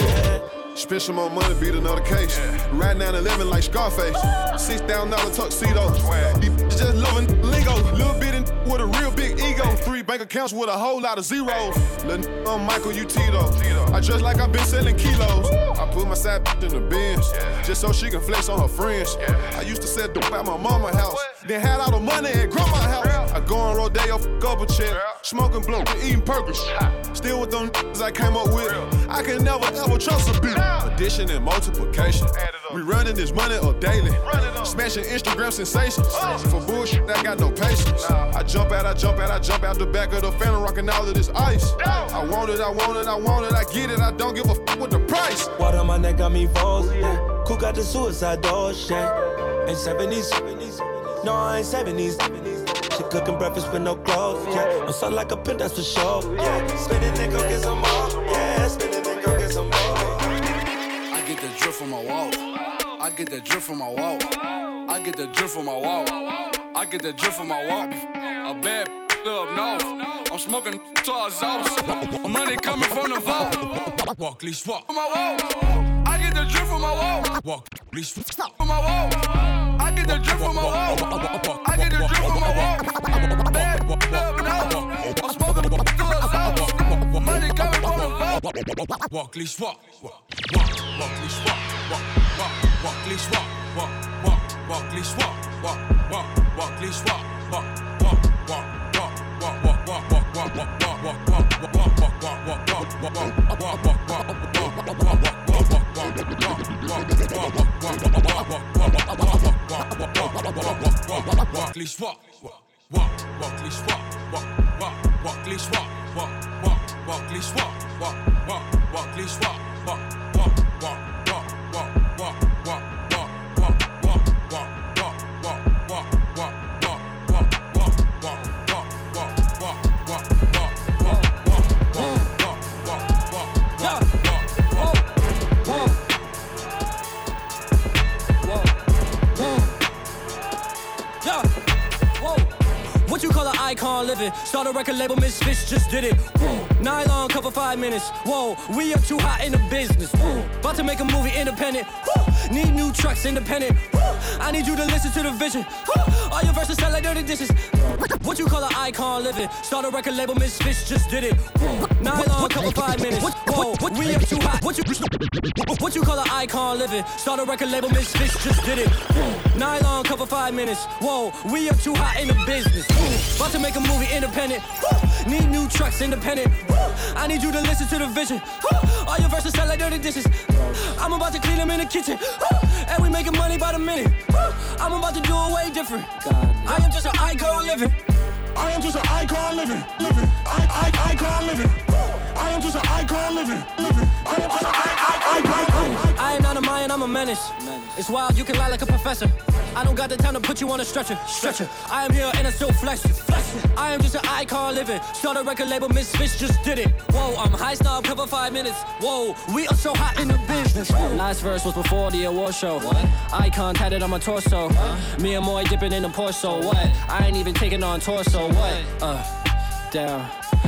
Spend some more money, beat another case. Riding down 11 like Scarface. $6,000 tuxedo. These bitches just loving lingo. Little bit in with a real big ego. 3 bank accounts with a whole lot of zeros. Little on Michael, you Tito. I dress like I've been selling kilos. I put my side in the bins just so she can flex on her friends. I used to set the at my mama's house, then had all the money at grandma's house. I go on Rodeo, fuck up a check, smoking blunt, eating burgers. Still with them I came up with. I can never ever trust a bitch. Addition and multiplication. We running this money up daily. Smashing Instagram sensations. For bullshit, I got no patience. I jump out the back of the Phantom, rocking all of this ice. I want it, I get it, I don't give a fuck with the price. Water on my neck got me froze. Cook out the suicide door shit. And 70s. No, I ain't 70s. She cooking breakfast with no clothes. Yeah, I'm something like a pimp, that's for sure. Yeah, spin it and go get some more. Yeah, spin it and go get some more. I get the drip from my walk. I get the drip from my walk. A bad up north. I'm smoking to exhaust. Money coming from the vault. Walk, leash, walk. My walk. I get the drip from my walk. Walk, leash, walk. My walk. I get the drip from my walk. I get the drip from my walk. Bad up north. I'm smoking to exhaust. Money coming from the vault. Walk, leash, walk. What you call an icon living? Start a record label, Misfits just did it. Woo. Nylon cover 5 minutes. Whoa, we are too hot in the business. Woo. About to make a movie independent. Woo. Need new trucks independent. Woo. I need you to listen to the vision. Woo. All your verses sound like dirty dishes. What you call an icon living? Start a record label, Misfits just did it. Woo. Nylon cover 5 minutes. Whoa, we are too hot. What you call an icon living? Start a record label, Misfits just did it. Woo. Nylon cover 5 minutes. Whoa, we are too hot in the business. Woo. About to make a movie independent. Woo. Need new trucks independent. Woo. I need you to listen to the vision. Woo. All your verses sound like dirty dishes. I'm about to clean them in the kitchen. Woo. And we making money by the minute. Woo. I'm about to do it way different. I am just an icon living. I am just an icon living. Icon living. I am just an icon living. I am not a Mayan, I'm a menace. It's wild, you can lie like a professor. I don't got the time to put you on a stretcher. I am here and I still flex. I am just an icon living. Start a record label, Misfits just did it. Whoa, I'm high style, cover 5 minutes. Whoa, we are so hot in the business. Last verse was before the award show. What? Icon tatted on my torso. Me and Moy dipping in the Porsche, so what? I ain't even taking on torso, what? Down.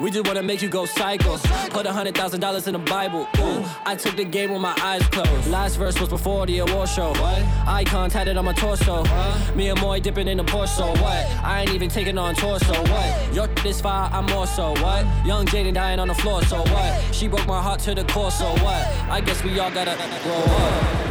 We just wanna make you go psycho. Put $100,000 in the Bible. Ooh, I took the game with my eyes closed. Last verse was before the award show. What? Icon tatted on my torso. What? Me and Moy dipping in the Porsche. So what? I ain't even taking on tour. So what? Your this fire, I'm more. So what? Young Jaden dying on the floor. So what? She broke my heart to the core. So what? I guess we all gotta grow up.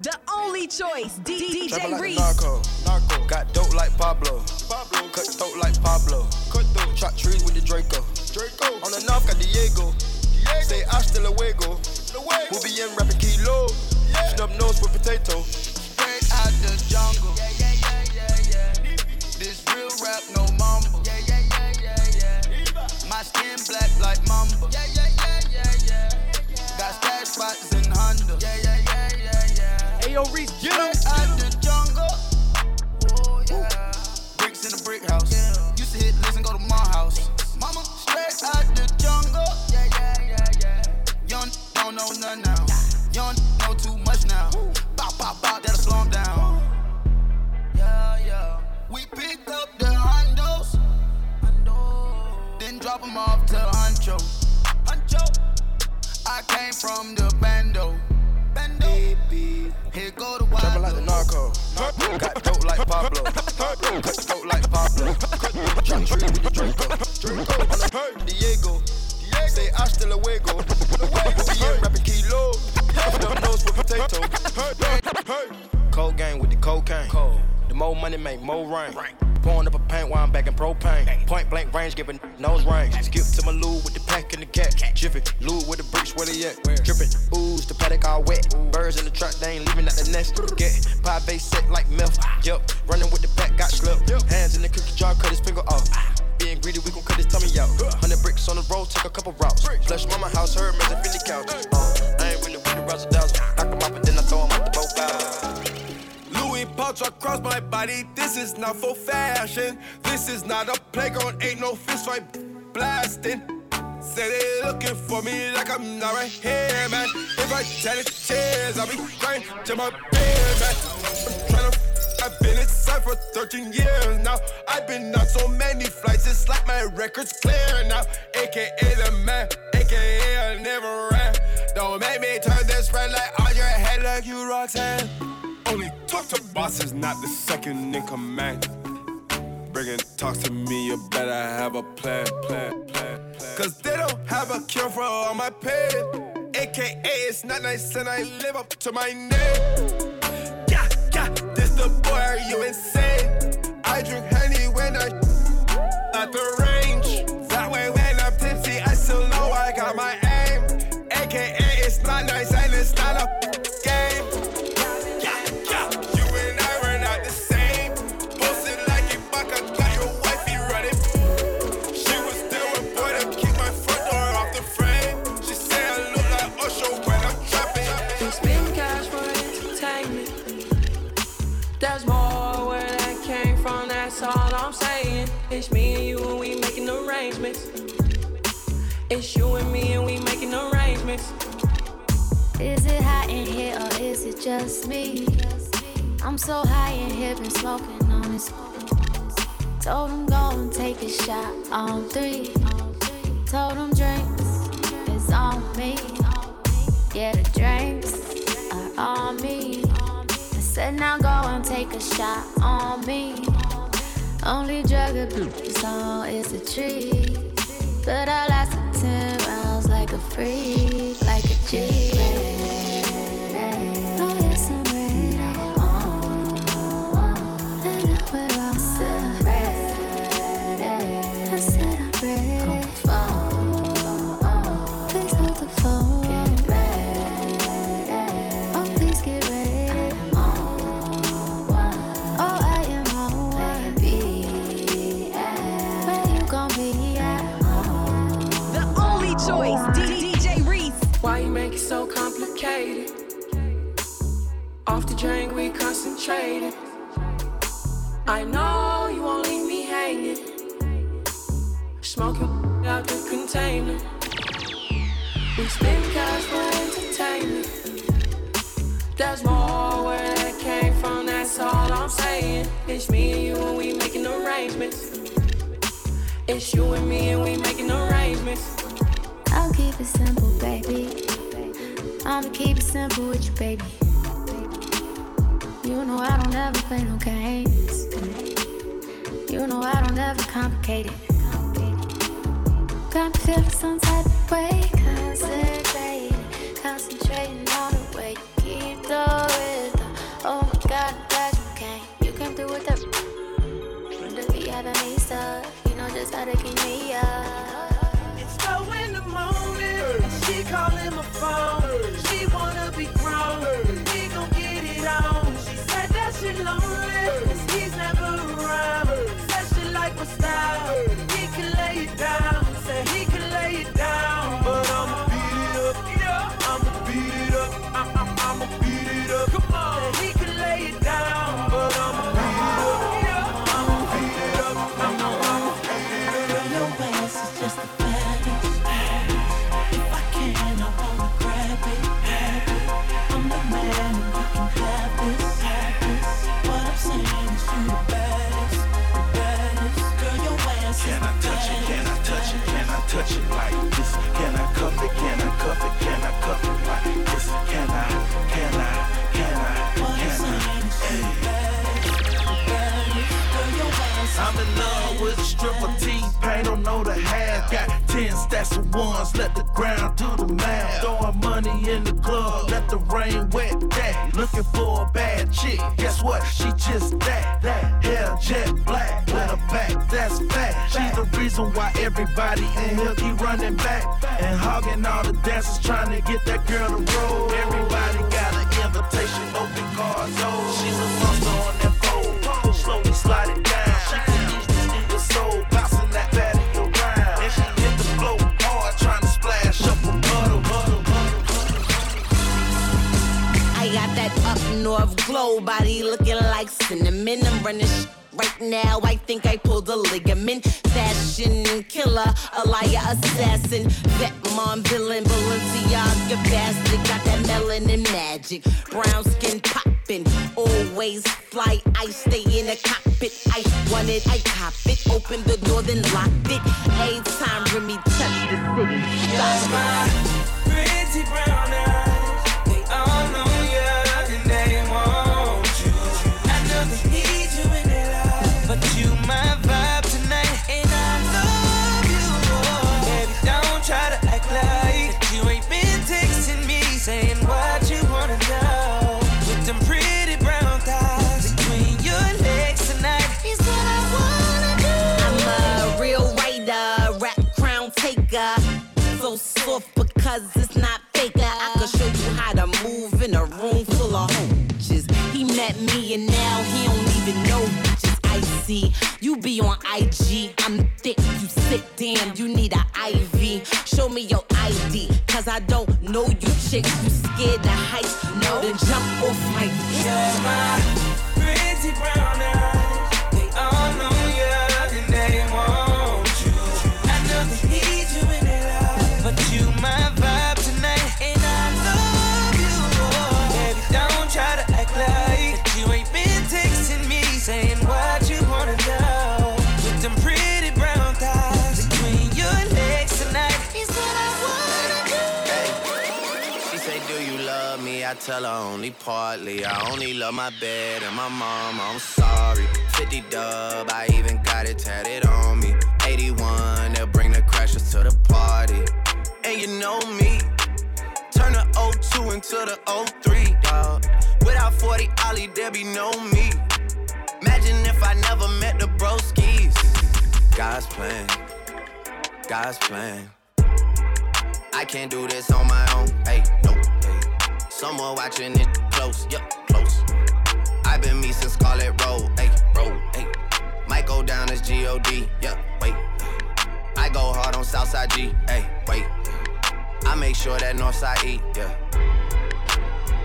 The only choice, DJ Reese. Narco. Got dope like Pablo. Cut throat like Pablo. Chop trees with the Draco. On the north got Diego. Say hasta luego. We'll be in rapping kilo. Yeah. Snub nose with potato. Straight out the jungle. Yeah. This real rap, no mumble. My skin black like mamba. Yeah. Got stash spots in Honda. Yeah. Ayo, Reese, get him. Out the jungle. Oh, yeah. Bricks in the brick house. Yeah. Used to hit, listen, go to my house. Mama, straight out the jungle. Yeah. Young don't know none now. Young know too much now. Ooh. Bop, that'll slow him down. Ooh. Yeah. We picked up the hondos. Then drop him off to Huncho. I came from the Bando. Baby. Here go the wild. Travel like the narco. Got dope like Pablo. Cut dope like Pablo. Chop tree with the Draco. On the hurt, Diego. Say hasta luego. We'll be in rapping kilo. Dumb nose with potato. Cold gang with the cocaine. Cold. The more money make more rain. Pouring up a paint while I'm back in propane. Point blank range, giving nose range. Skip to my loo with the pack and the cat. Jiffy, loo with the bricks, where they at? Dripping, ooze, the paddock all wet. Birds in the truck, they ain't leaving out the nest. Get pie base set like milk. Yup, running with the pack, got slipped. Hands in the cookie jar, cut his finger off. Being greedy, we gon' cut his tummy out. 100 bricks on the road, took a couple routes. Flush mama house, Hermès and 50 couch. I ain't really with the rouse of douse. Knock him off and then I throw him out the boat out. Pouch across my body, this is not for fashion. This is not a playground, ain't no fist fight blasting. Say they looking for me like I'm not right here, man. If I tell it cheers, I'll be crying to my beer, man. I've been inside for 13 years now. I've been on so many flights, it's like my record's clear now. AKA the man, AKA I never ran. Don't make me turn this red light on your head like you Roxanne. Only talk to bosses, not the second in command. Bringing talks to me, you better have a plan. Cause they don't have a cure for all my pain. AKA it's not nice and I live up to my name. Yeah, this the boy, are you insane? I drink honey when I at the range. That way when I'm tipsy, I still know I got my aim. AKA it's not nice and it's not a game. It's me and you and we making arrangements. It's you and me and we making arrangements. Is it hot in here or is it just me? I'm so high in here, been smoking on this. Told him go and take a shot on 3. Told him drinks is on me. Yeah, the drinks are on me. I said now go and take a shot on me. Only drug abuse on is a treat. But I lasted 10 rounds like a freak, like a G. Be choice, DJ Reese. Why you make it so complicated? Off the drink, we concentrated. I know you won't leave me hanging. Smoking out the container. We spend cash for entertainment. There's more where that came from, that's all I'm saying. It's me and you and we making arrangements. It's you and me and we making arrangements. I'll keep it simple, baby. I'ma keep it simple with you, baby. You know I don't ever play no games. You know I don't ever complicate it. Got me feeling some type of way. Concentrating on the way you keep the rhythm. Oh my God, I'm glad you came. You came through with that. Wonder if you ever need stuff. You know just how to keep me up. It's so in the moment. She calling my phone. She wanna be grown. We gon' get it on. She said that she lonely, 'cause he's never around. Said she like my style. He can lay it down. Said he can lay it down. But I'm I'ma beat it up. Come on, he can lay it down, but I'ma beat it up. I'ma beat it up. I'ma beat it up. Your waist is just the baddest. If I can, I wanna grab it. I'm the man and you can have this. What I'm saying is you the baddest, the baddest. Girl, your waist is the baddest. Can I touch it? Can I touch it? Can I touch it like this? Can I cuff it? Can I cuff it? Can I cuff it like this? I'm in love with a stripper, T-Pain don't know the half. Got 10 stacks of ones, let the ground do the math. Throwing money in the club, let the rain wet that. Looking for a bad chick, guess what? She just that. Hell jet black, with a back, that's fat. She's the reason why everybody in here keep running back. And hogging all the dancers, trying to get that girl to roll. Everybody got an invitation, open cards, oh. She's a monster on that pole, slowly sliding down. North Glow, body looking like cinnamon. I'm running right now, I think I pulled a ligament. Fashion killer, a liar assassin. That mom villain, Balenciaga bastard. Got that melanin magic, brown skin poppin'. Always fly, I stay in the cockpit. I want it, I cop it. Open the door, then lock it. A time Remy touch the city. That's my pretty brown eyes. They all know but you my vibe tonight, and I love you, oh. Baby, don't try to act like that you ain't been texting me, saying what you wanna know. With them pretty brown thighs between your legs tonight is what I wanna do. I'm a real writer, rap crown taker. So soft because it's not faker. I could show you how to move in a room full of hoes. He met me and now he don't even know. You be on IG, I'm thick, you sick, damn, you need an IV. Show me your ID, 'cause I don't know you chicks. You scared the heights, know to jump off my dick. You're my pretty brown eyes, they all know you and they want you. I know they need you in their life, but you my vibe tonight, and I love you, oh. Baby, don't try to act like that you ain't been texting me, saying what you wanna know. With them pretty brown thighs between your legs tonight is what I wanna do. She say, do you love me? I tell her only partly. I only love my bed and my mom, I'm sorry. 50 dub, I even got it tatted on me. 81, they'll bring the crashers to the party. And you know me, turn the 02 into the 03, dog. Without 40 Ollie, there be no me. Imagine if I never met the broskies. God's plan, God's plan. I can't do this on my own, hey, no, hey. Someone watching it close, yup, close. I've been me since Scarlet Road, hey, bro, hey. Might go down as G.O.D., yup, wait. I go hard on Southside G, hey, wait. I make sure that Northside eat, yeah.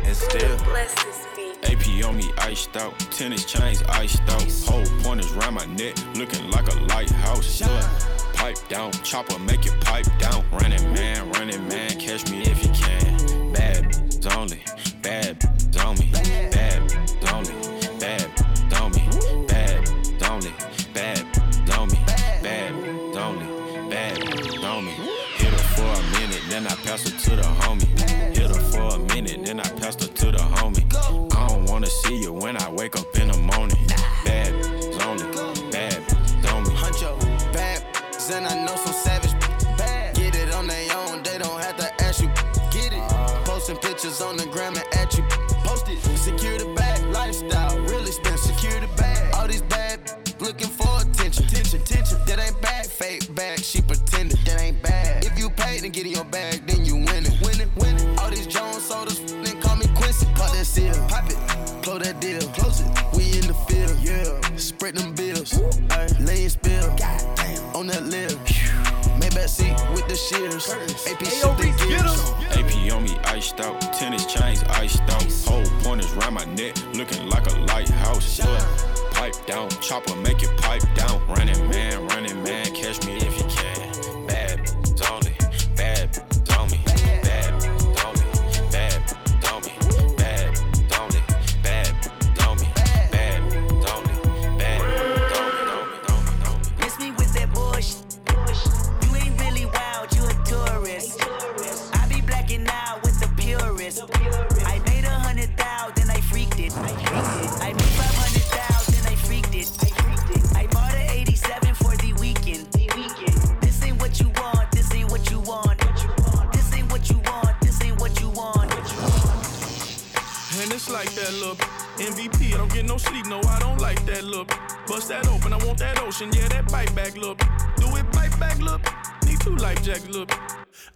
And still bless this beat. AP on me iced out, tennis chains iced out. Whole point is round my neck, looking like a lighthouse. Yeah. Pipe down, chopper make it pipe down. Running man, catch me if you can. Bad b****s only, bad b****s on me. Bad b****s only, bad b****s on me. Bad b****s only, bad b****s on me. Bad b****s only, bad b****s on me. Hit her for a minute, then I pass her to the homie. Hit her for a minute, then I pass her to the homie. I don't wanna see you when I wake up in the morning. Bad b****s only, bad b****s on me. And I know some savage bad. Get it on their own, they don't have to ask you. Get it, posting pictures on the gram and at you. Post it, secure the bag, lifestyle, real expensive. Secure the bag, all these bad looking for attention. Attention. That ain't bad, fake bag, she pretended. That ain't bad, if you paid to get in your bag, then you winning. All these Jones sodas, then call me Quincy. Pop that seal, pop it, close that deal. Close it, we in the field, yeah. Spread them bills, lay spill, God damn. On that lip, Maybach seat with the shears. AP shit the gears. AP on me iced out, tennis chains iced out. Whole point is round my neck, looking like a lighthouse. Pipe down, chopper make it pipe down. Running man, catch me if you can. Bad b****s only, bad b****s on me. Bad b****s on me, bad b****s on me. Bad b****s on me, bad b****s on me. Bad b****s on me, bad b****s on me. Miss me with that bullshit. You ain't really wild, you a tourist. I be blacking out with the purist. I made 100,000, then I freaked it. I made 500,000, then I freaked it. I bought an 87 for the weekend. This ain't what you want, this ain't what you want. This ain't what you want, this ain't what you want. And it's like that look. MVP, I don't get no sleep, no, I don't like that look. Bust that open, I want that ocean, yeah, that bite back look. Bite back, look. Need two life jacks, look.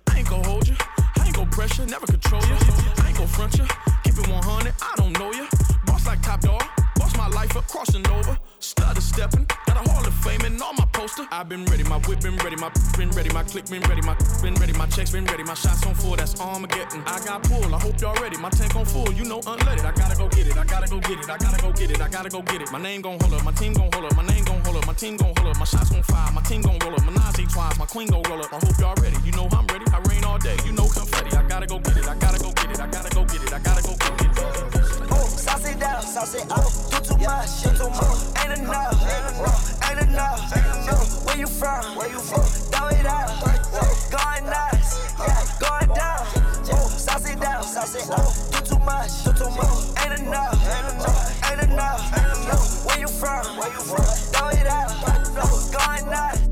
I ain't gon' hold ya. I ain't gon' pressure, never control ya. I ain't gon' front ya. Keep it 100, I don't know ya. Boss like Top Dog, boss my life up, crossing over. Stutter steppin', got a Hall of Fame in all my poster. I been ready, my whip been ready, my been ready, my click been ready, my checks been ready, my shots on full, that's Armageddon. I got pull, I hope y'all ready, my tank on full, you know unleaded. I gotta go get it, I gotta go get it, I gotta go get it, I gotta go get it. My name gon' hold up, my team gon' hold up, my name gon' hold up, my team gon' hold up, my shots gon' fire, my team gon' roll up, my Nazi twice, my queen gon' roll up. I hope y'all ready, you know I'm ready, I rain all day, you know confetti. I gotta go get it, I gotta go get it, I gotta go get it, I gotta go get it. Oh, sauce it down, sauce it out, do too much, do too much. Ain't enough, ain't enough, ain't enough. Where you from? Throw it out, going nuts, yeah, going down. Sauce it down, sauce it out, do too much, do too much. Ain't enough, ain't enough, ain't enough. Where you from? Throw it out, going nuts.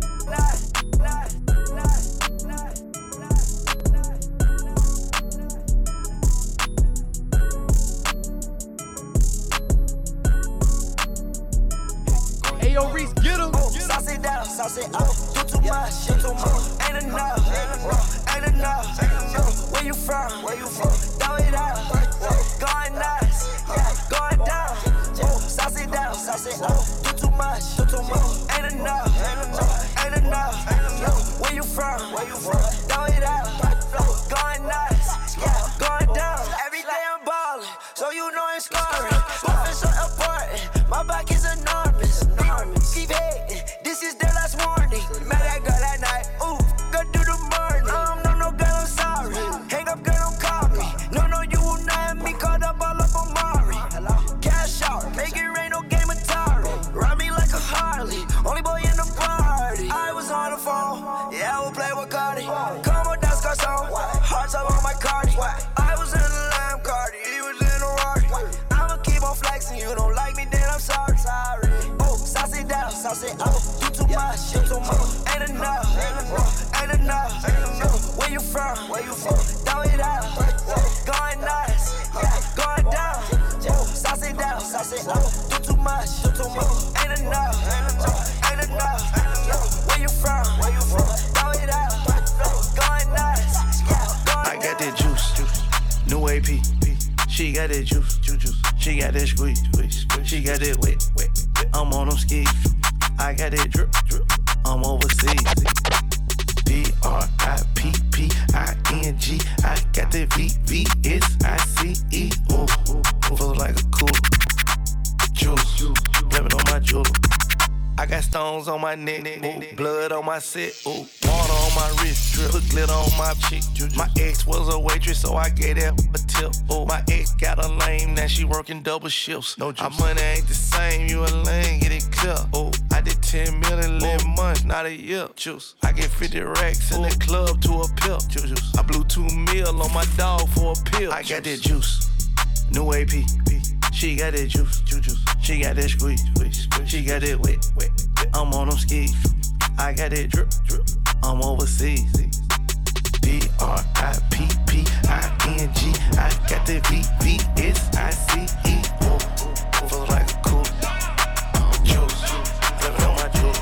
Yo, Reese, get him. Sauce it down, sauce it out. Do too much, do too much. Ain't enough, ain't enough, ain't enough. Where you from? Throw it out, going nuts, yeah, going down. Sauce it down, sauce it out. Do too much, do too much. Ain't enough, ain't enough, ain't enough. Where you from? Throw it out, going nuts, yeah, going down. Every day I'm ballin', so you know it's scoring. Buffin' so important, my back is enormous. Keep hating, this is their last warning. Met that girl at night, ooh, good through the morning. I don't know no girl, I'm sorry. Hang up, girl, don't call me. No, you will not have me caught up all up on Mari. Cash out, make it rain, no game of Atari. Ride me like a Harley, only boy in the party. I was on the phone, yeah, I would play with Cardi. Come on, that's Carson, hearts all on my Cardi. I was in the lamb, Cardi, he was in the Rari. I'ma keep on flexing, you don't like me, then I'm sorry. Sauce it down, sauce it out. Do too much, do too much. Ain't enough, ain't enough, ain't enough. Where you from? Throw it out, going nuts, yeah, going down. Sauce it down, sauce it out. Do too much, do too much. Ain't enough, ain't enough, ain't enough. Where you from? Throw it out, going nuts, yeah, going nuts. I got that juice, new AP. She got that juice, she got that squeeze, she got that wet. I'm on them skis. I got it drip. I'm overseas. G-R-I-P-P-I-N-G. I got the V-V-S-I-C-E. Ooh, feel like a cool juice. Blame it on my jewel. I got stones on my neck, ooh, blood on my set, ooh, water on my wrist, drip, put glitter on my cheek. My ex was a waitress, so I gave that a tip. Ooh, my ex got a lame, now she working double shifts. No juice. Our money ain't the same, you a lame, get it clear. Ooh, I did 10 million last month, not a year. Juice. I get 50 racks in the club to a pill. Juice. I blew 2 million on my dog for a pill. I got that juice. New AP. She got that juice, juice. She got that squeeze, she got that wet, wet. I'm on them skis. I got that drip, drip. I'm overseas. D-R-I-P-P-I-N-G. I got that V-V-S-I-C-E. Feels like a cool juice. Living on my juice.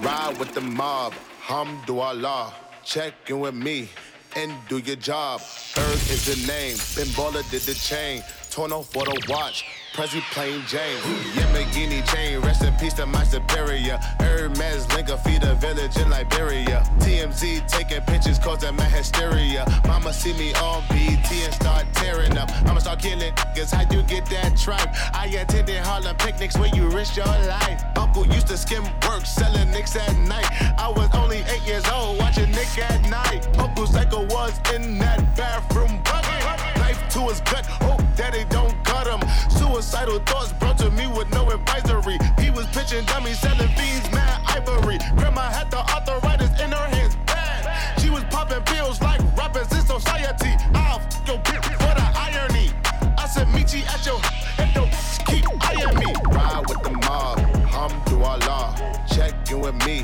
Ride with the mob. Alhamdulillah. Check in with me and do your job. Ferg is the name. Ben Baller did the chain. Torn off for the watch. Prezi plain Jane. Yamagini chain. Rest in peace to my superior. Hermès linker feed a village in Liberia. TMZ taking pictures causing my hysteria. Mama see me on BT and start tearing up. I'ma start killing niggas. How you get that tripe? I attended Harlem picnics where you risk your life. Uncle used to skim work selling nicks at night. I was only 8 years old watching Nick at night. Uncle Psycho was in that bathroom bucket. Knife to his gut. Hope daddy don't cut him. Suicidal thoughts brought to me with no advisory. He was pitching dummies, selling fiends, mad ivory. Grandma had the arthritis in her hands, bad. She was popping pills like rappers in society. I'll f*** your bitch for the irony. I said, meet you at your if your bitch keep eyeing me. Ride with the mob, alhamdulillah. Check in with me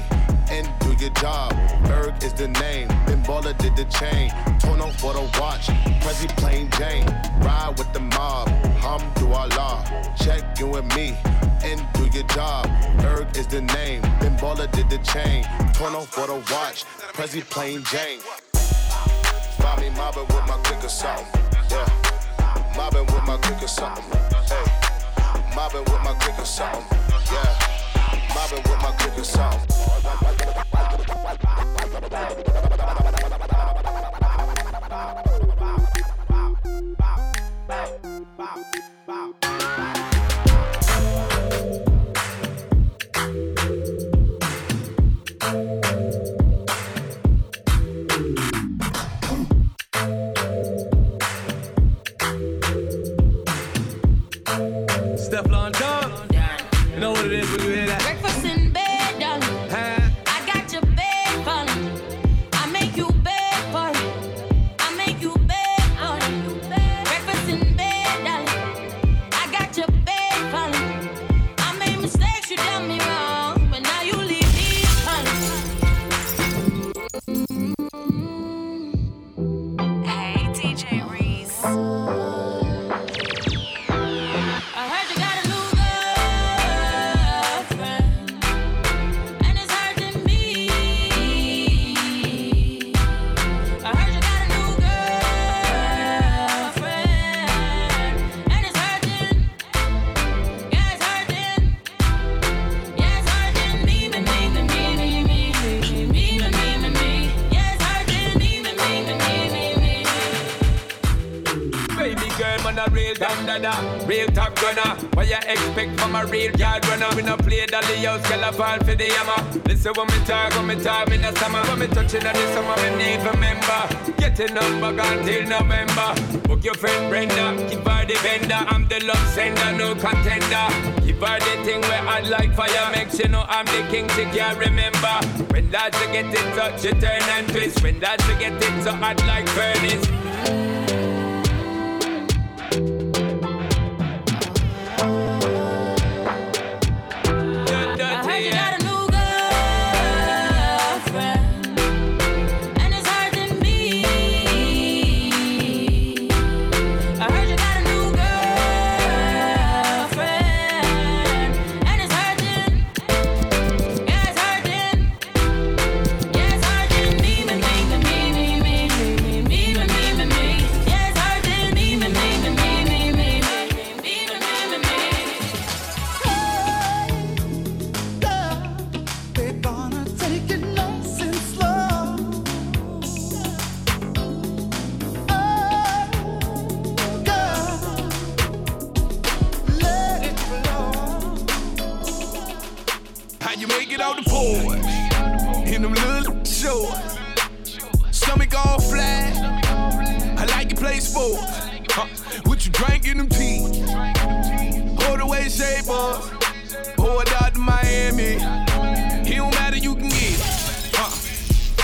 and do your job. Berg is the name, Ben Baller did the chain. Torn off for the watch, Prezi plain Jane. Ride with the mob, alhamdulillah. Check in with me and do your job. Berg is the name, Ben Baller did the chain. Torn off for the watch, Prezi plain Jane. Bobby mobbing with my click or something, yeah. Mobbing with my click or something, hey. Mobbing with my click or something, yeah. Mobbing with my click or something. Steflon Dog. You know what it is when you hear that? Real top gunner, what you expect from a real yard runner? We no play dolly house, girl I fall for the hammer. Listen when me talk in the summer. When me touching on the summer, me need remember. Getting up back until November. Book your friend Brenda, keep her the vendor. I'm the love sender, no contender. Give her the thing where I like fire. Make sure you know I'm the king, she can't remember. When that you get it up, she turn and twist. When that you get it up, I'd like furnace. boys in them little shorts. Stomach all flat. I like to play sports. What you drink in them tea? All the way shape up. Poured out to Miami. It don't matter, you can get it.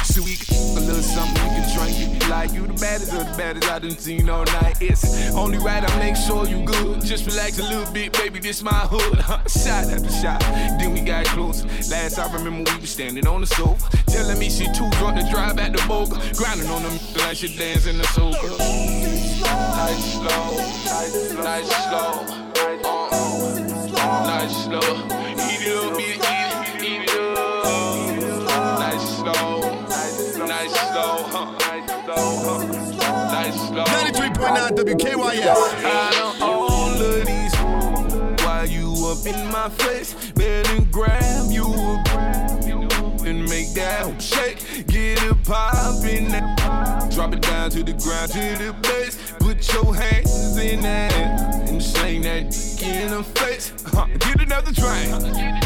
So we can a little something we can drink if you like. You the baddest of the baddest I done seen all night. It's only right I make sure you good. Just relax a little bit, baby, this my hood. Shot after shot, then we got close. Last I remember we was standing on the sofa, telling me she too drunk to drive back to Boca. Grinding on them like she dancing the soca. Nice slow, nice slow, nice slow, nice slow. Eat it up, eat it, eat it up. Nice slow, nice slow, nice slow. 93.9 WKYS. I don't all of these. While you up in my face, better grab you and make that shake. Get it poppin', drop it down to the ground, to the base. Put your hands in that and sling that in the face. Get another drink, get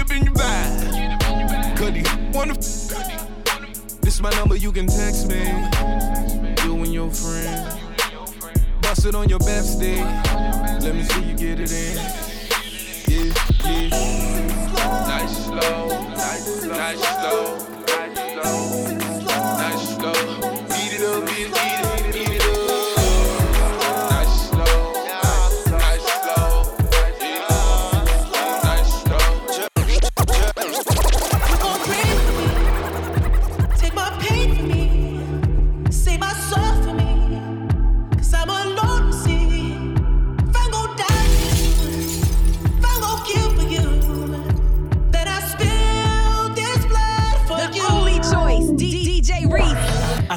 up in your vibe. Cause you wanna this my number, you can text me. You and your friend, bust it on your best day. Let me see you get it in. Nice slow, nice slow, nice slow, nice slow. Eat it up, eat it, eat it, eat it up. Nice slow, nice slow, nice slow. Take my pain from me, save my soul for me, 'cause I'm alone to see. DJ Reese. I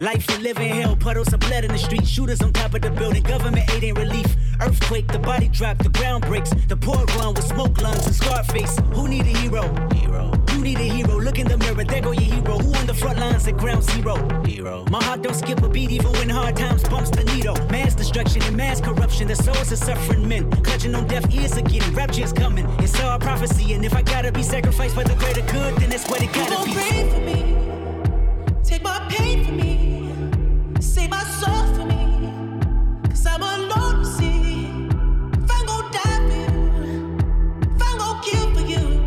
Life you live in hell, puddles of blood in the street. Shooters on top of the building, government aid ain't relief. Earthquake, the body drop, the ground breaks. The poor run with smoke lungs and Scarface. Who need a hero? Hero. You need a hero, look in the mirror, there go your hero. Who on the front lines at ground zero? Hero. My heart don't skip a beat, even when hard times bumps the needle. Mass destruction and mass corruption, the souls of suffering men. Clutching on deaf ears again, rapture's coming. It's all prophecy, and if I gotta be sacrificed for the greater good, then that's what it gotta be. Pray for me, take my pain for me, save my soul for me, 'cause I'm alone to see. If I'm gon' die for you, if I'm gon' kill for you,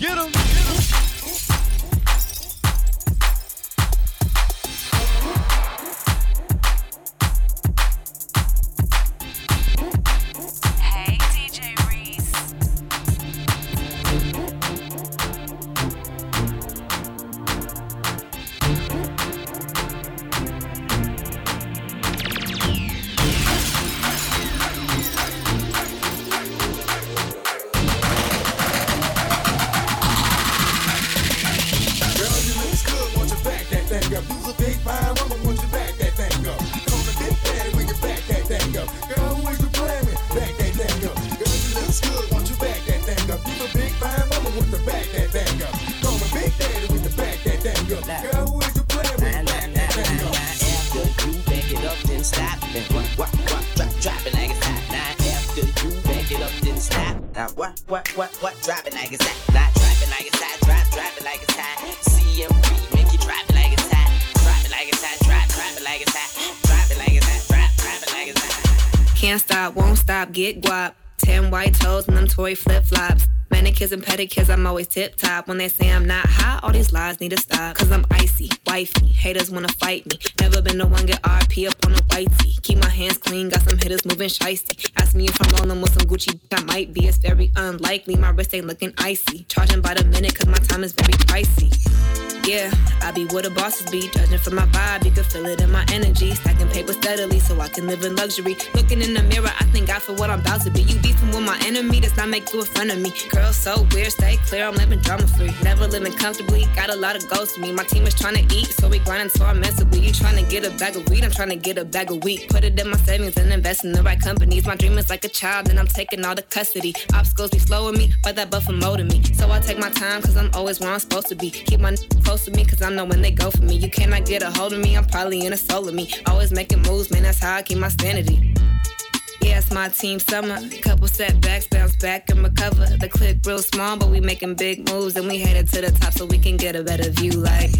get him! Hey, DJ Reese. Get guap, 10 white toes and them toy flip-flops. Manicures and pedicures, I'm always tip-top. When they say I'm not hot, all these lies need to stop. 'Cause I'm icy, wifey, haters wanna fight me. Never been the one get RP up on a whitey. Keep my hands clean, got some hitters moving shiesty. Ask me if I'm rolling with some Gucci, I might be. It's very unlikely, my wrist ain't looking icy. Charging by the minute 'cause my time is very pricey. Yeah, I be where the bosses be. Judging from my vibe, you can feel it in my energy. Stacking paper steadily so I can live in luxury. Looking in the mirror, I thank God for what I'm about to be. You beefing with my enemy, that's not make you a friend of me. Girl, so weird, stay clear, I'm living drama-free. Never living comfortably, got a lot of goals to me. My team is trying to eat, so we grinding so immensely. You trying to get a bag of weed, I'm trying to get a bag of wheat. Put it in my savings and invest in the right companies. My dream is like a child and I'm taking all the custody. Obstacles be slowing me, but that buffer molding me. So I take my time, cause I'm always where I'm supposed to be. Keep my close to me, cause I know when they go for me. You cannot get a hold of me, I'm probably in a soul of me. Always making moves, man, that's how I keep my sanity. Yeah, it's my team summer. Couple setbacks, bounce back and recover. The click real small, but we making big moves. And we headed to the top so we can get a better view like.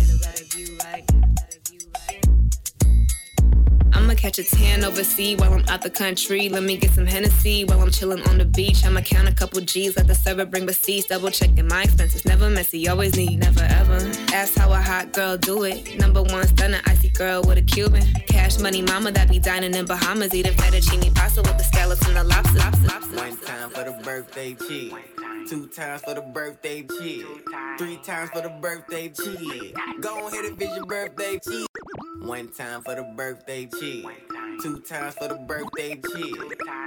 I'ma catch a tan overseas while I'm out the country. Let me get some Hennessy while I'm chillin' on the beach. I'ma count a couple G's, let the server bring receipts. Double checking my expenses, never messy, always need, never ever. Ask how a hot girl do it. Number one stunner, icy girl with a Cuban. Cash money mama that be dining in Bahamas. Eating fettuccine pasta with the scallops and the lobster. One time for the birthday cheese. Two times for the birthday cheese. Three times for the birthday cheese. Go ahead and visit your birthday cheese. One time for the birthday cheese. Two times for the birthday cheese.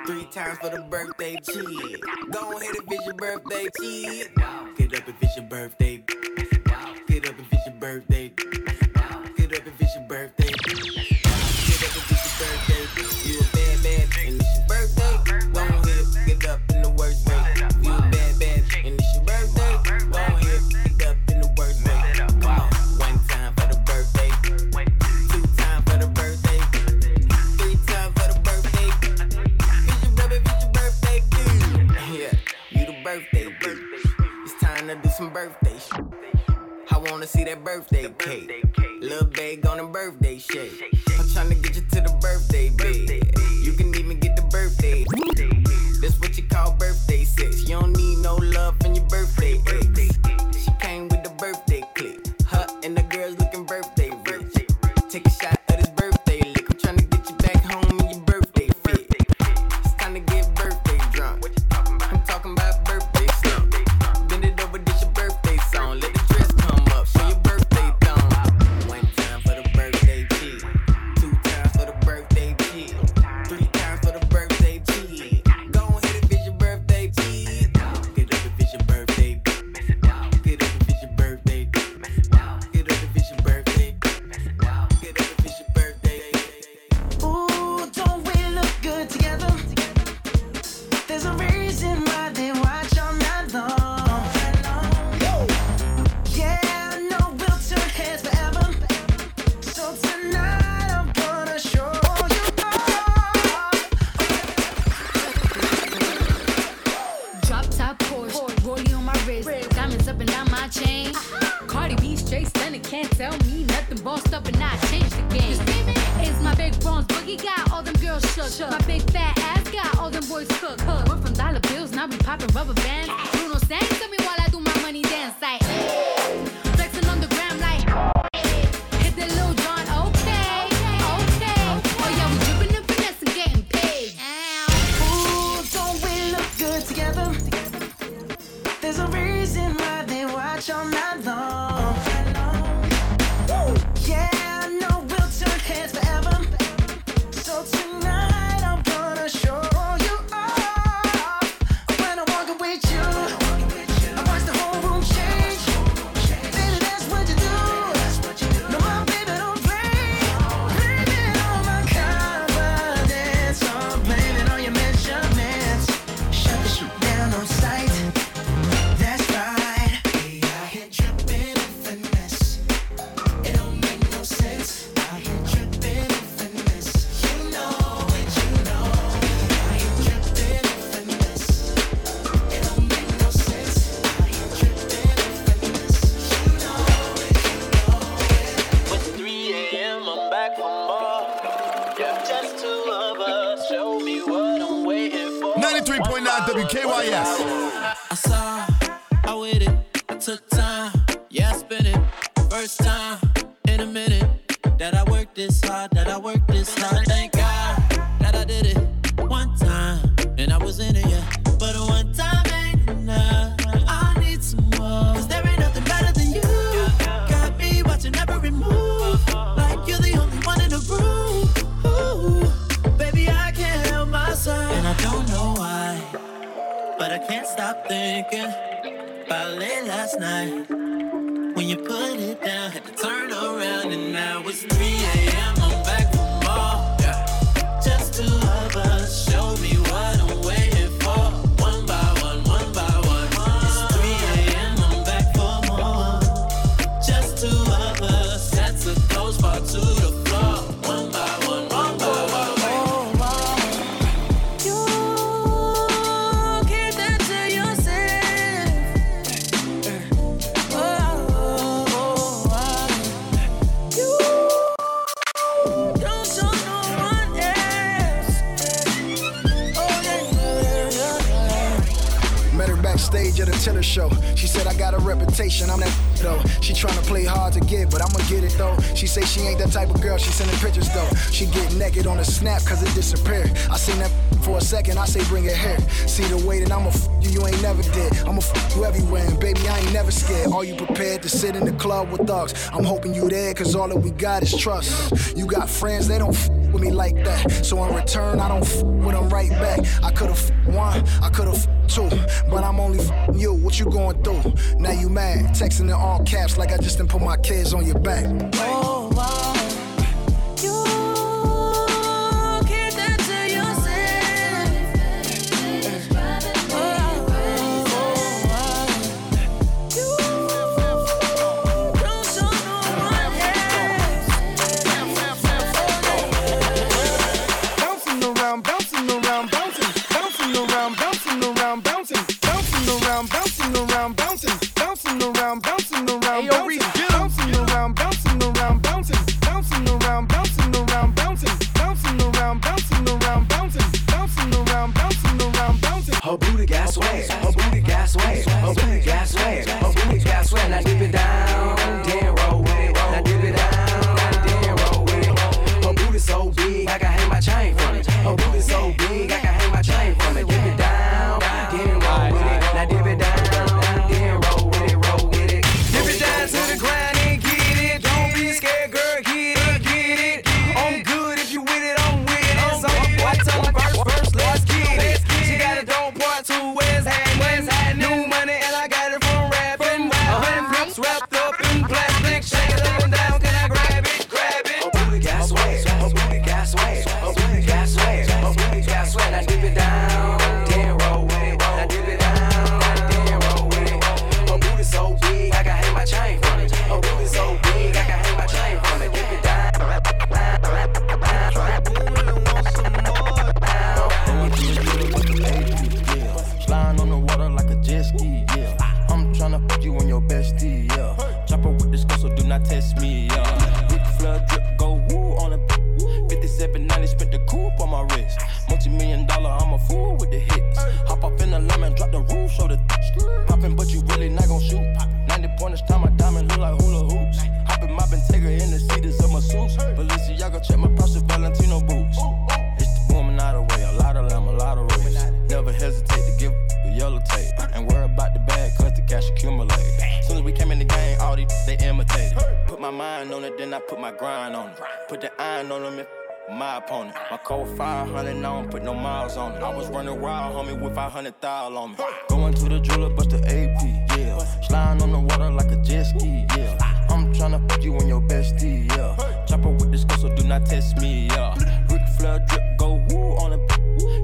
Three times for the birthday cheese. Go ahead and visit your birthday cheese. Get up and visit your birthday. Get up and visit your birthday. Get up and visit your birthday. Get up and visit your birthday. You a bad bad and it's your birthday. Go ahead, get up in the worst way. You a bad bad and it's your birthday. Go ahead, get up in the worst way. Come on. One time for the birthday. Do some birthday shit. I wanna see that birthday cake. Lil' bag on a birthday shake. I'm tryna get you to the birthday bed. You can even get the birthday. That's what you call birthday sex. You don't need no love in your birthday ex. She came with the birthday click. Her and the girls looking birthday rich. Take a shot at his birthday lick. I'm tryna get you back home in your birthday fit. It's time to get birthday drunk. I'm talking about birthday stuff. Let the dress come up, show your birthday thong. One time for the birthday cheese. Two times for the birthday cheese. Three times for the birthday cheese. Go ahead and visit your birthday cheese. Get up and visit your birthday. Get up and visit your birthday. Get up and visit your birthday. Get up and visit your birthday. Ooh, don't we look good together? There's a reason why they watch all night long. Change. Cardi B straight stunning, can't tell me nothing. Bossed up and I changed the game. It's my big bronze boogie, got all them girls shook. My big fat ass got all them boys cooked. Went from dollar bills, now we popping rubber bands. Bruno sang to me while I do my money dance like flexing on the gram like hit the Lil Jon, okay, okay. Oh yeah, we dripping and finessing, getting paid. Ooh, don't we look good together? There's a reason why. All night long. Yeah, I know we'll turn heads forever. So tonight I'm gonna show you all. When I walk with you, I watch the whole room change. Baby, that's what you do. No, my baby, don't play. Blaming on my confidence. I'm blaming on your measurements. Shut the shit down on sight. WKYS. I saw, I waited, I took time, yeah, I spent it. First time in a minute that I worked this hard, that I worked this hard. Thank God that I did it one time and I was in it, yeah. But one time ain't enough, I need some more. Cause there ain't nothing better than you. Got me out thinking about late last night. When you put it down, had to turn around, and now it's 3 a.m. I'm back from mall. Yeah. Just two of us, show me what I'm waiting for. One by one, one by one. It's 3 a.m. I'm back for more. Just two of us, that's a close part to the floor. One by one, one by one. At a tenor show, she said I got a reputation. I'm that though. She tryna play hard to get, but I'ma get it though. She say she ain't that type of girl. She sending pictures though. She get naked on a snap cause it disappeared. I seen that for a second. I say bring it here. See the way that I'ma f you, you ain't never did. I'ma f you everywhere, and baby I ain't never scared. Are you prepared to sit in the club with thugs? I'm hoping you there cause all that we got is trust. You got friends they don't f with me like that. So in return I don't f with them right back. I could've f one, I could've f two, but I'm only f you, what you going through? Now you mad, texting in all caps like I just done put my kids on your back. Oh, wow. You keep that to yourself. Oh, wow. You don't show no one else. Bouncing around, bouncing around, bouncing. Bouncing around, bouncing around, bouncing. Bouncing around, bouncing around, bouncing. Bouncing around, bouncing, bouncing around, bouncing around, bouncing, bouncing around, bouncing around, bouncing, bouncing around, bouncing around, bouncing, bouncing around, bouncing around, bouncing. Her booty got swag, her booty got swag, her booty got swag, her booty got swag. Now dip it down, then roll with it. Now dip it down, then roll with it. Her booty so big, I can hang my chain from it. Her booty so big, I can hang my chain from it. Dip it down, then roll with it. Now dip it down. My code 500, I don't put no miles on it. I was running wild, homie, with 500 thou on me. Going to the jeweler, bust the AP, yeah. Sliding on the water like a jet ski, yeah. I'm tryna put you in your bestie, yeah. Chopper with this girl, so do not test me, yeah. Rick Flair drip, go woo on a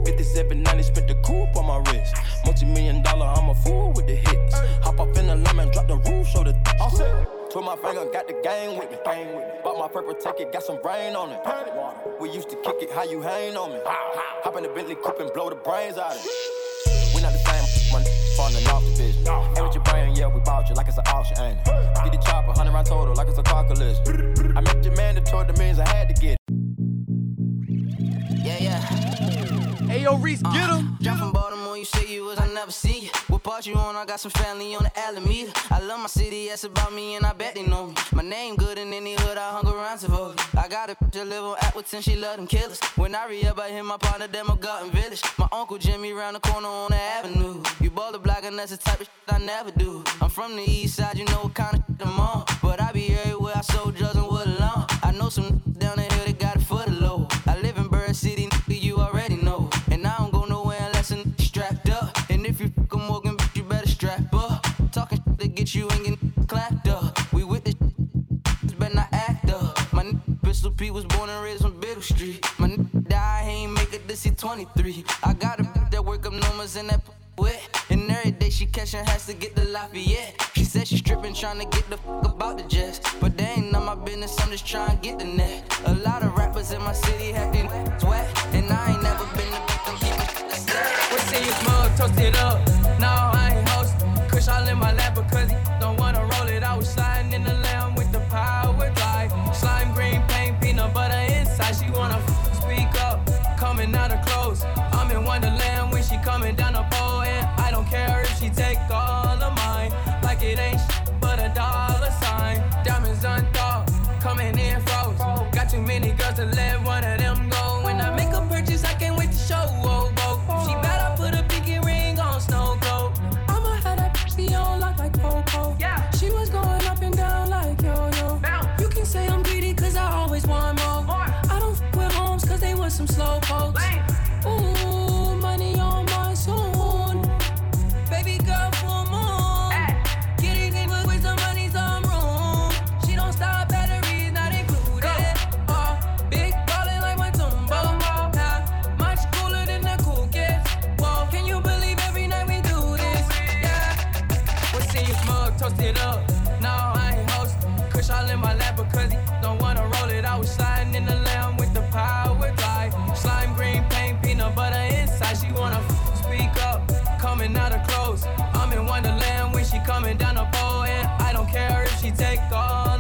5790, spent the coupe on my wrist. Multi-million-dollar, I'm a fool with the hits. Hop off in the lemon, drop the roof, show the offset. Twirl my finger, got the gang with me. Bought my purple ticket, got some rain on it. We used to kick it, how you hang on me? Hop in the Bentley coupe and blow the brains out of it. We not the same, my falling off the vision. Hey, with your brain, yeah, we bought you like it's an auction, ain't it? Get the chopper, 100 round total, like it's a car collision. I met your man that told the means I had to get it. Yeah, yeah. Hey, yo, Reese, get him. Jump from Baltimore, you say you was, I never see you. What part you on? I got some family on the Alameda. I love my city, that's about me, and I bet they know me. My name good in any hood, I hung around to vote. I got a bitch that live on Atwoodson, she love them killers. When I re-up, I hit my partner, demo Garden Village. My uncle Jimmy round the corner on the avenue. You ball the block, and that's the type of shit I never do. I'm from the east side, you know what kind of shit I'm on. But I be everywhere, I sold drugs and wood alone. I know some down the hill that got it for the low. I live in Bird City, you already know. And I don't go nowhere unless I'm strapped up. And if you fuck, I'm walking back. shit you ain't getting clapped up. We with the shit, better not act up. My Pistol Pete was born and raised on Biddle Street. My die, he ain't make it this year 23. I got a that work up numbers and that wet. And every day she catching has to get the Lafayette. She said she stripping, trying to get the about the jets. But they ain't none my business, I'm just trying to get the net. A lot of rappers in my city have been wet. And I ain't never been the victim, keep it set. We'll see you mug toasted up. Now I ain't hostin'. Kush all in my lap because he don't want to roll it. I was sliding in the lamb with the power dry. Slime green paint, peanut butter inside. She want to speak up, coming out of clothes. I'm in Wonderland when she coming down the pole. And I don't care if she take all of mine. Like it ain't but a dollar sign. Diamonds unthought, coming in froze. Got too many girls to let one of them go. When I make a purchase, I can't wait to show. Oh, oh. She better put a pinky ring on snow globe. I'ma have that pussy on lock like Coco. Yeah. She was going up and down like yo-yo. Bounce. You can say I'm greedy cause I always want more. I don't f*** with homes cause they was some slow folks. Ooh, money on my soul. Baby girl, full moon. Get it in with some money, some room. She don't stop, batteries not included. Big ballin' like my Tumbo. Nah, much cooler than the cool kids. Whoa, can you believe every night we do this? Yeah. We'll see you mug toasted up. Now I ain't hostin'. Kush all in my lap because he don't wanna roll it. I was sliding in the lamb with the power dry. Slime green paint, peanut butter inside. She wanna speak up, coming out of clothes. I'm in Wonderland when she coming down the pole. And I don't care if she take off.